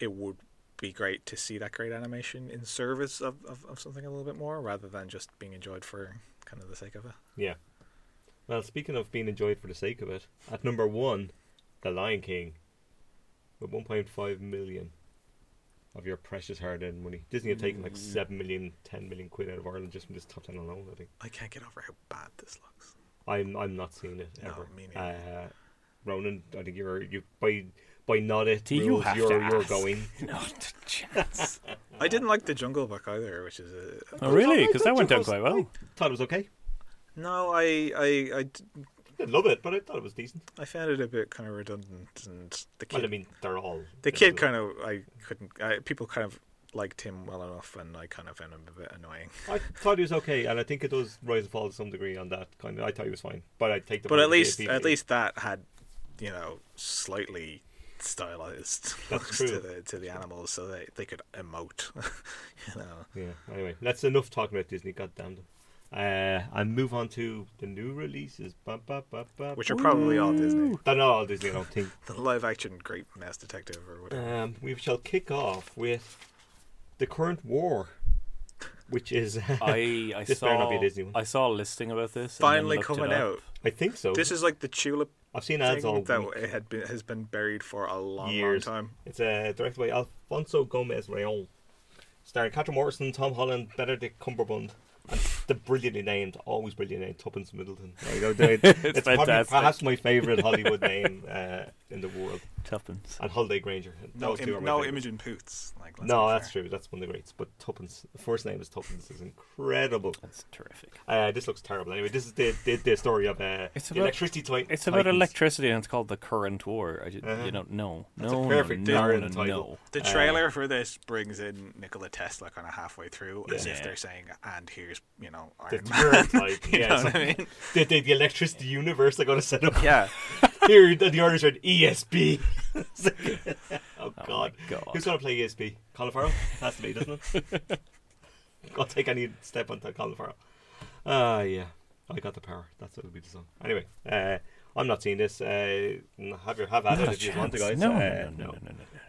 it would be great to see that great animation in service of, of, of something a little bit more, rather than just being enjoyed for kind of the sake of it. Yeah. Well, speaking of being enjoyed for the sake of it, at number one, The Lion King, with one point five million of your precious hard-earned money. Disney have taken like seven million, ten million quid out of Ireland just from this top ten alone, I think. I can't get over how bad this looks. I'm I'm not seeing it ever. No, me neither. Uh, Ronan, I think you're... you by. By not it, do you have you're, to you're ask? Going. Not a chance. I didn't like The Jungle Book either, which is a... Oh, really? Because that went down quite well. I thought it was okay. No, I... I, I, d- I didn't love it, but I thought it was decent. I found it a bit kind of redundant, and the kid... Well, I mean, they're all... The kid kind of... I couldn't... I, people kind of liked him well enough, and I kind of found him a bit annoying. I thought he was okay, and I think it does rise and fall to some degree on that kind of... I thought he was fine, but I take the... But at least, at least that had, you know, slightly... stylized looks to the to the animals, so they, they could emote. You know. Yeah. Anyway, that's enough talking about Disney. God damn them. Uh, and move on to the new releases, ba, ba, ba, ba, which are probably all Disney. They're not all Disney, I don't think. The live action Great Mouse Detective or whatever. Um, we shall kick off with The Current War, which is I I this saw better not be a Disney one. I saw a listing about this. Finally coming out. I think so. This is like the tulip. I've seen ads all week. It had been, has been buried for a long, Years. long time. It's uh, directed by Alfonso Gomez-Reyon, starring Catherine Morrison, Tom Holland, Benedict Cumberbatch, and the brilliantly named, always brilliantly named, Tuppence Middleton. I know, it's it's probably perhaps my favourite Hollywood name uh, in the world. Tuppence. And Holiday Granger. No, Im- no Imogen Poots. Like, no, that's fair. True. That's one of the greats. But Tuppence, the first name is Tuppence, is incredible. That's terrific. Uh, this looks terrible. Anyway, this is the the, the story of uh, it's about, electricity titan- It's about titans. electricity, and it's called The Current War. I just, uh-huh. You don't know. No, that's a perfect no, no, no, title. No. The trailer uh, for this brings in Nikola Tesla kind of halfway through, yeah. as if they're saying, and here's, you know, Iron the Man. Like, yeah, you know so what I mean? The, the, the electricity universe they're going to set up. Yeah. Here, the orders are at E S P. Oh, God. Oh God. Who's going to play E S P? Colin Farrell? Has to be, doesn't it? I'll take any step onto Colin Farrell. Ah, uh, yeah. I got the power. That's what it'll be the song. Anyway, uh, I'm not seeing this. Uh, have your, have at it if you want to, guys. No, uh, no, no, no, no,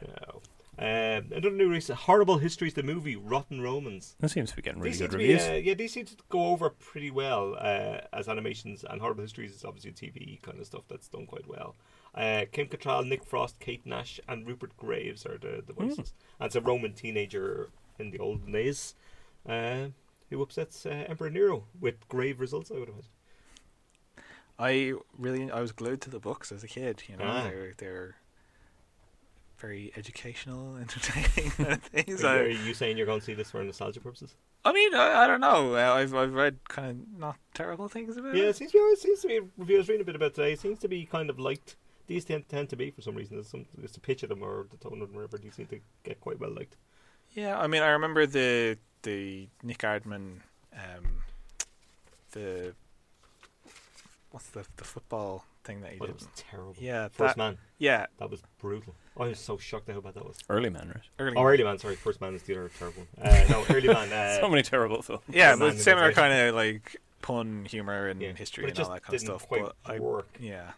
no. no. Uh, another new release, Horrible Histories, the movie, Rotten Romans. That seems to be getting really these good reviews. Be, uh, yeah, these seem to go over pretty well uh, as animations, and Horrible Histories is obviously T V kind of stuff that's done quite well. Uh, Kim Cattrall, Nick Frost, Kate Nash, and Rupert Graves are the, the voices. Mm. And it's a Roman teenager in the olden days uh, who upsets uh, Emperor Nero with grave results, I would imagine. I really, I was glued to the books as a kid. You know, ah. they're they're. very educational, entertaining kind of things. Are, are you saying you're going to see this for nostalgia purposes? I mean, I, I don't know. I've I've read kind of not terrible things about it. Yeah, it seems to be, it seems to be reviewers reading a bit about today. It seems to be kind of liked. These tend, tend to be, for some reason, there's some, it's the pitch of them or the tone of them, whatever. These seem to get quite well liked. Yeah, I mean, I remember the the Nick Aardman, um, the what's the the football. Thing that he but did. It was terrible. Yeah, First that, Man. Yeah, that was brutal. I was so shocked at how bad that was. Early Man, right? Early oh, Man. Early Man. Sorry, First Man is the other terrible. Uh, no, Early Man. Uh, so many terrible films. Yeah, but similar kind of like pun, humor, and yeah. history and all that kind of stuff. Quite but quite work. I, yeah,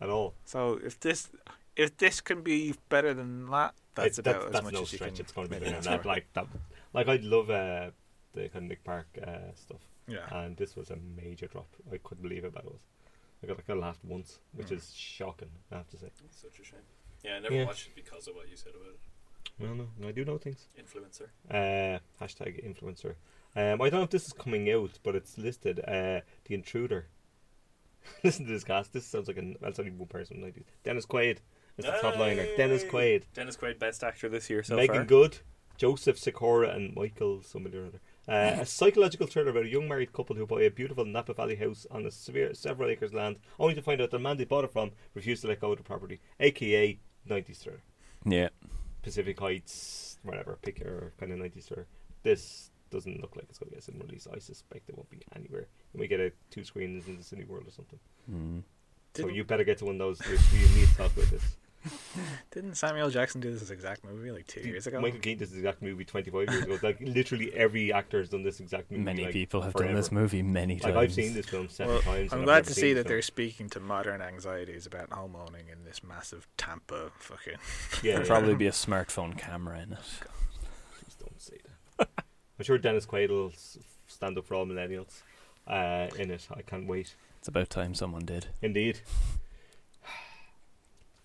at all. So if this, if this can be better than that, that's it, about that, as that's much no as you stretch. Can. It's going to be better than that. Like that. Like I'd love uh, the kind of Nick Park uh, stuff. Yeah. And this was a major drop. I couldn't believe how bad it was. I got like I laughed once, which mm. is shocking, I have to say. It's such a shame. Yeah, I never yeah. watched it because of what you said about it. Well, no, I do know things. Influencer. Uh, hashtag influencer. Um, I don't know if this is coming out, but it's listed. Uh, The Intruder. Listen to this cast. This sounds like an, that's only one person. Like Dennis Quaid is the Aye. top liner. Dennis Quaid. Dennis Quaid, best actor this year so Megan far. Megan Good, Joseph Sikora, and Michael somebody or other. Uh, a psychological thriller about a young married couple who buy a beautiful Napa Valley house on a severe, several acres land, only to find out the man they bought it from refused to let go of the property, aka nineties thriller. Yeah. Pacific Heights, whatever, pick your kind of nineties thriller. This doesn't look like it's going to get a cinema release. I suspect it won't be anywhere. You may get a two screens in the Cine World or something. Mm. So Didn't... you better get to one of those. You need to talk about this. Didn't Samuel Jackson do this exact movie like two Did years ago? Michael Keaton did this exact movie twenty-five years ago. Like literally every actor has done this exact movie. Many like, people have forever. done this movie many times. Like, I've seen this film seven well, times. I'm glad to see that film. They're speaking to modern anxieties about home owning in this massive Tampa fucking. Yeah, there'll yeah. probably be a smartphone camera in it. God, please don't say that. I'm sure Dennis Quaid will stand up for all millennials uh, in it. I can't wait. It's about time someone did. Indeed.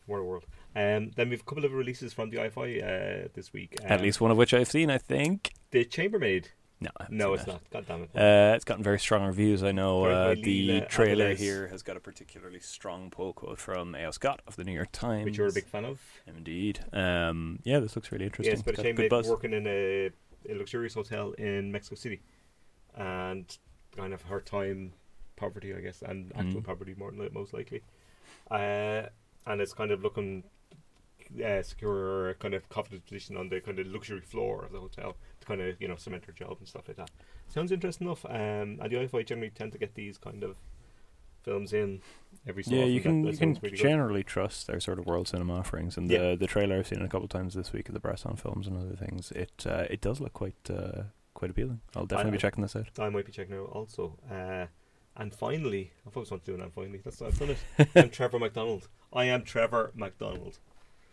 What a world. Um, then we have a couple of releases from the I F I uh, this week. Um, At least one of which I've seen, I think. The Chambermaid. No, no, it's that. not. God damn it. Uh, it's gotten very strong reviews. I know uh, the trailer Adelais. here has got a particularly strong pull quote from A O. Scott of the New York Times, which you're a big fan of. Indeed. Um, yeah, this looks really interesting. Yeah, it's about it's a chambermaid working in a... a luxurious hotel in Mexico City, and kind of her time, poverty, I guess, and actual mm. poverty more than most likely. Uh, and it's kind of looking uh, secure, a kind of confident position on the kind of luxury floor of the hotel to kind of you know cement her job and stuff like that. Sounds interesting enough. Um, and the I F I generally tend to get these kind of films in every so yeah, often. You can, that, that you can generally good. trust their sort of world cinema offerings, and yeah. the the trailer I've seen a couple of times this week of the Bresson films and other things. It uh, it does look quite uh, quite appealing. I'll definitely I, be checking this out. I might be checking it out also. Uh, and finally, I've always wanted to do an and finally. That's I've done it. I'm Trevor McDonald. I am Trevor McDonald.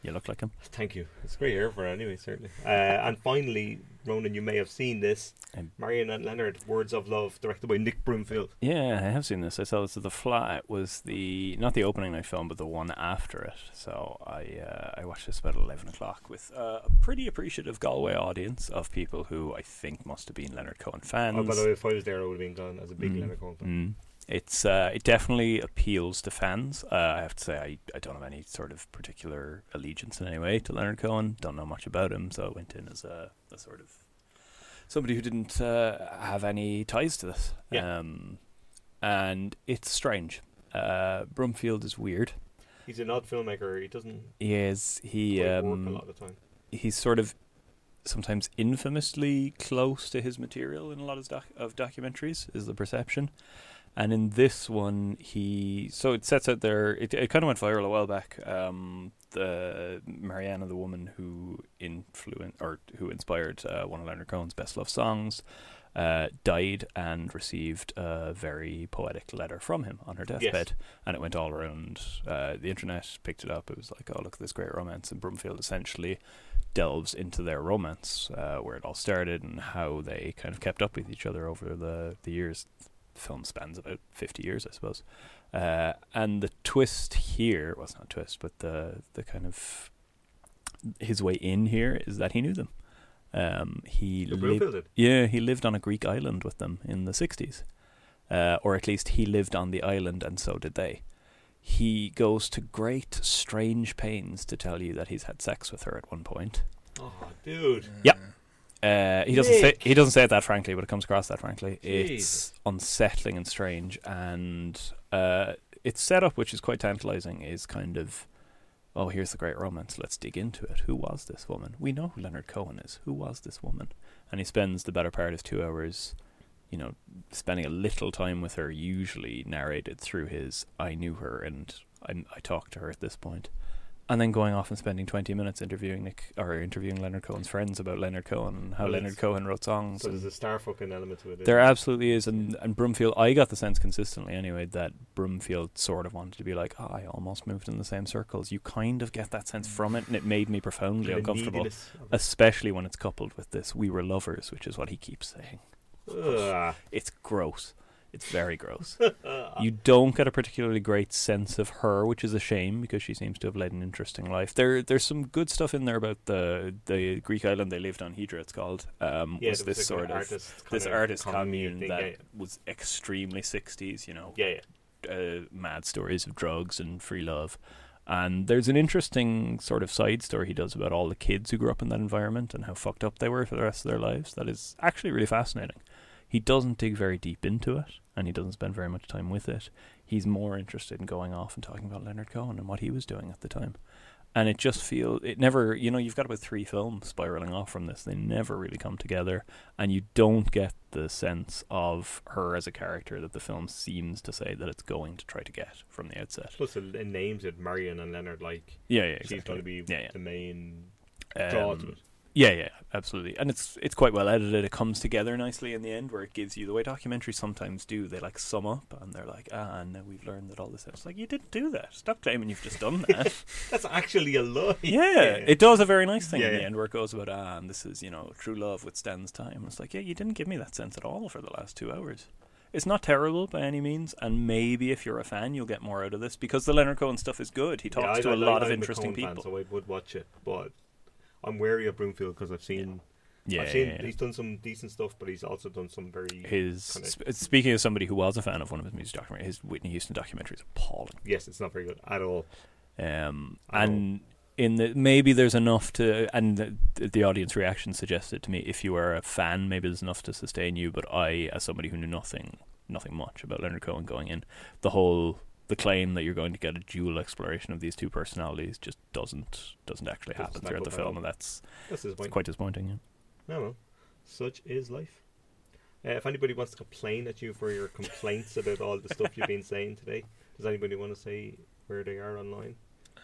You look like him. Thank you. It's great hair for it anyway, certainly. Uh, and finally, Ronan, you may have seen this. Um, Marion Leonard, Words of Love, directed by Nick Broomfield. Yeah, I have seen this. I saw this at the Flat. It was the, not the opening night film, but the one after it. So I uh, I watched this about eleven o'clock with uh, a pretty appreciative Galway audience of people who I think must have been Leonard Cohen fans. Oh, by the way, if I was there, I would have been gone as a big mm. Leonard Cohen fan. Mm. It's uh, it definitely appeals to fans. Uh, I have to say, I, I don't have any sort of particular allegiance in any way to Leonard Cohen. Don't know much about him, so I went in as a, a sort of somebody who didn't uh, have any ties to this. Yeah. Um, and it's strange. Uh, Broomfield is weird. He's an odd filmmaker. He doesn't. He is. He um. Work a lot of the time. He's sort of sometimes infamously close to his material in a lot of doc- of documentaries. Is the perception. And in this one, he... So it sets out there... It, it kind of went viral a while back. Um, the Mariana, the woman who influenced or who inspired uh, one of Leonard Cohen's best-loved songs, uh, died and received a very poetic letter from him on her deathbed. Yes. And it went all around. Uh, the internet picked it up. It was like, oh, look at this great romance. And Broomfield essentially delves into their romance, uh, where it all started and how they kind of kept up with each other over the, the years. Film spans about fifty years, I suppose. Uh, and the twist here, well, it's not a twist, but the the kind of his way in here is that he knew them. Um, he lived, yeah, he lived on a Greek island with them in the sixties, uh, or at least he lived on the island, and so did they. He goes to great, strange pains to tell you that he's had sex with her at one point. Oh, dude. Yeah. Uh, he doesn't say he doesn't say it that frankly, but it comes across that frankly. Jeez. It's unsettling and strange, and uh, its setup, which is quite tantalising, is kind of, oh, here's the great romance. Let's dig into it. Who was this woman? We know who Leonard Cohen is. Who was this woman? And he spends the better part of two hours, you know, spending a little time with her, usually narrated through his "I knew her" and I, I talked to her at this point. And then going off and spending twenty minutes interviewing Nick or interviewing Leonard Cohen's friends about Leonard Cohen and how well, Leonard Cohen wrote songs. So there's a star fucking element to it. There absolutely is. And, and Broomfield, I got the sense consistently anyway that Broomfield sort of wanted to be like, oh, I almost moved in the same circles. You kind of get that sense from it, and it made me profoundly uncomfortable, especially when it's coupled with this "we were lovers," which is what he keeps saying. Ugh. It's gross. It's very gross. You don't get a particularly great sense of her, which is a shame because she seems to have led an interesting life. There, there's some good stuff in there about the the Greek island they lived on, Hydra it's called. Um, yeah, was this sort of artist this artist commune, commune thing, that yeah, yeah. was extremely sixties, you know. Yeah, yeah. Uh, mad stories of drugs and free love. And there's an interesting sort of side story he does about all the kids who grew up in that environment and how fucked up they were for the rest of their lives. That is actually really fascinating. He doesn't dig very deep into it, and he doesn't spend very much time with it. He's more interested in going off and talking about Leonard Cohen and what he was doing at the time. And it just feels, it never, you know, you've got about three films spiraling off from this. They never really come together, and you don't get the sense of her as a character that the film seems to say that it's going to try to get from the outset. Plus, it names it Marion and Leonard, like yeah, yeah, exactly. She's going to be yeah, yeah. the main draw um, to it. Yeah, yeah, absolutely. And it's it's quite well edited. It comes together nicely in the end, where it gives you the way documentaries sometimes do. They like sum up and they're like, ah, and now we've learned that all this. It's like, you didn't do that. Stop claiming you've just done that. That's actually a lie. Yeah, yeah, it does a very nice thing yeah, in the yeah. end, where it goes about, ah, and this is, you know, true love withstands time. And it's like, yeah, you didn't give me that sense at all for the last two hours. It's not terrible by any means, and maybe if you're a fan, you'll get more out of this because the Leonard Cohen stuff is good. He talks yeah, to I, a I, lot I, of interesting people. Fan, so I would watch it, but I'm wary of Broomfield because I've seen, yeah, I've seen yeah, yeah. he's done some decent stuff, but he's also done some very his. Kind of, sp- speaking of somebody who was a fan of one of his music documentaries, his Whitney Houston documentary is appalling. Yes, it's not very good at all. Um, at and all. in the maybe there's enough to, and the, the audience reaction suggested to me, if you are a fan, maybe there's enough to sustain you. But I, as somebody who knew nothing, nothing much about Leonard Cohen going in, the whole. The claim that you're going to get a dual exploration of these two personalities just doesn't doesn't actually doesn't happen throughout the film, and that's, that's disappointing. quite disappointing. Yeah. No, no, such is life. Uh, if anybody wants to complain at you for your complaints about all the stuff you've been saying today, does anybody want to say where they are online?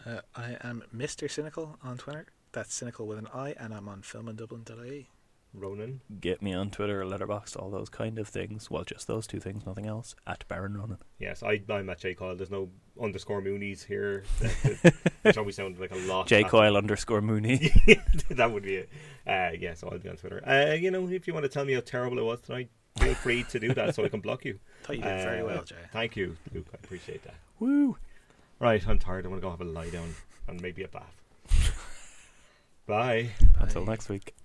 Uh, I am Mister Cynical on Twitter. That's cynical with an I, and I'm on film in Dublin dot I E. Ronan, get me on Twitter or Letterboxd, all those kind of things. Well, just those two things, nothing else. At Baron Ronan. Yes, I, I'm at J Coyle. There's no underscore Moonies here, that, that, which always sounded like a lot. J Coyle underscore Mooney. That would be it. Uh, yeah, so I'll be on Twitter. Uh, you know, if you want to tell me how terrible it was tonight, feel free to do that so I can block you. I thought you did uh, very well, Jay. Thank you, Luke. I appreciate that. Woo! Right, I'm tired. I want to go have a lie down and maybe a bath. Bye. Bye. Until next week.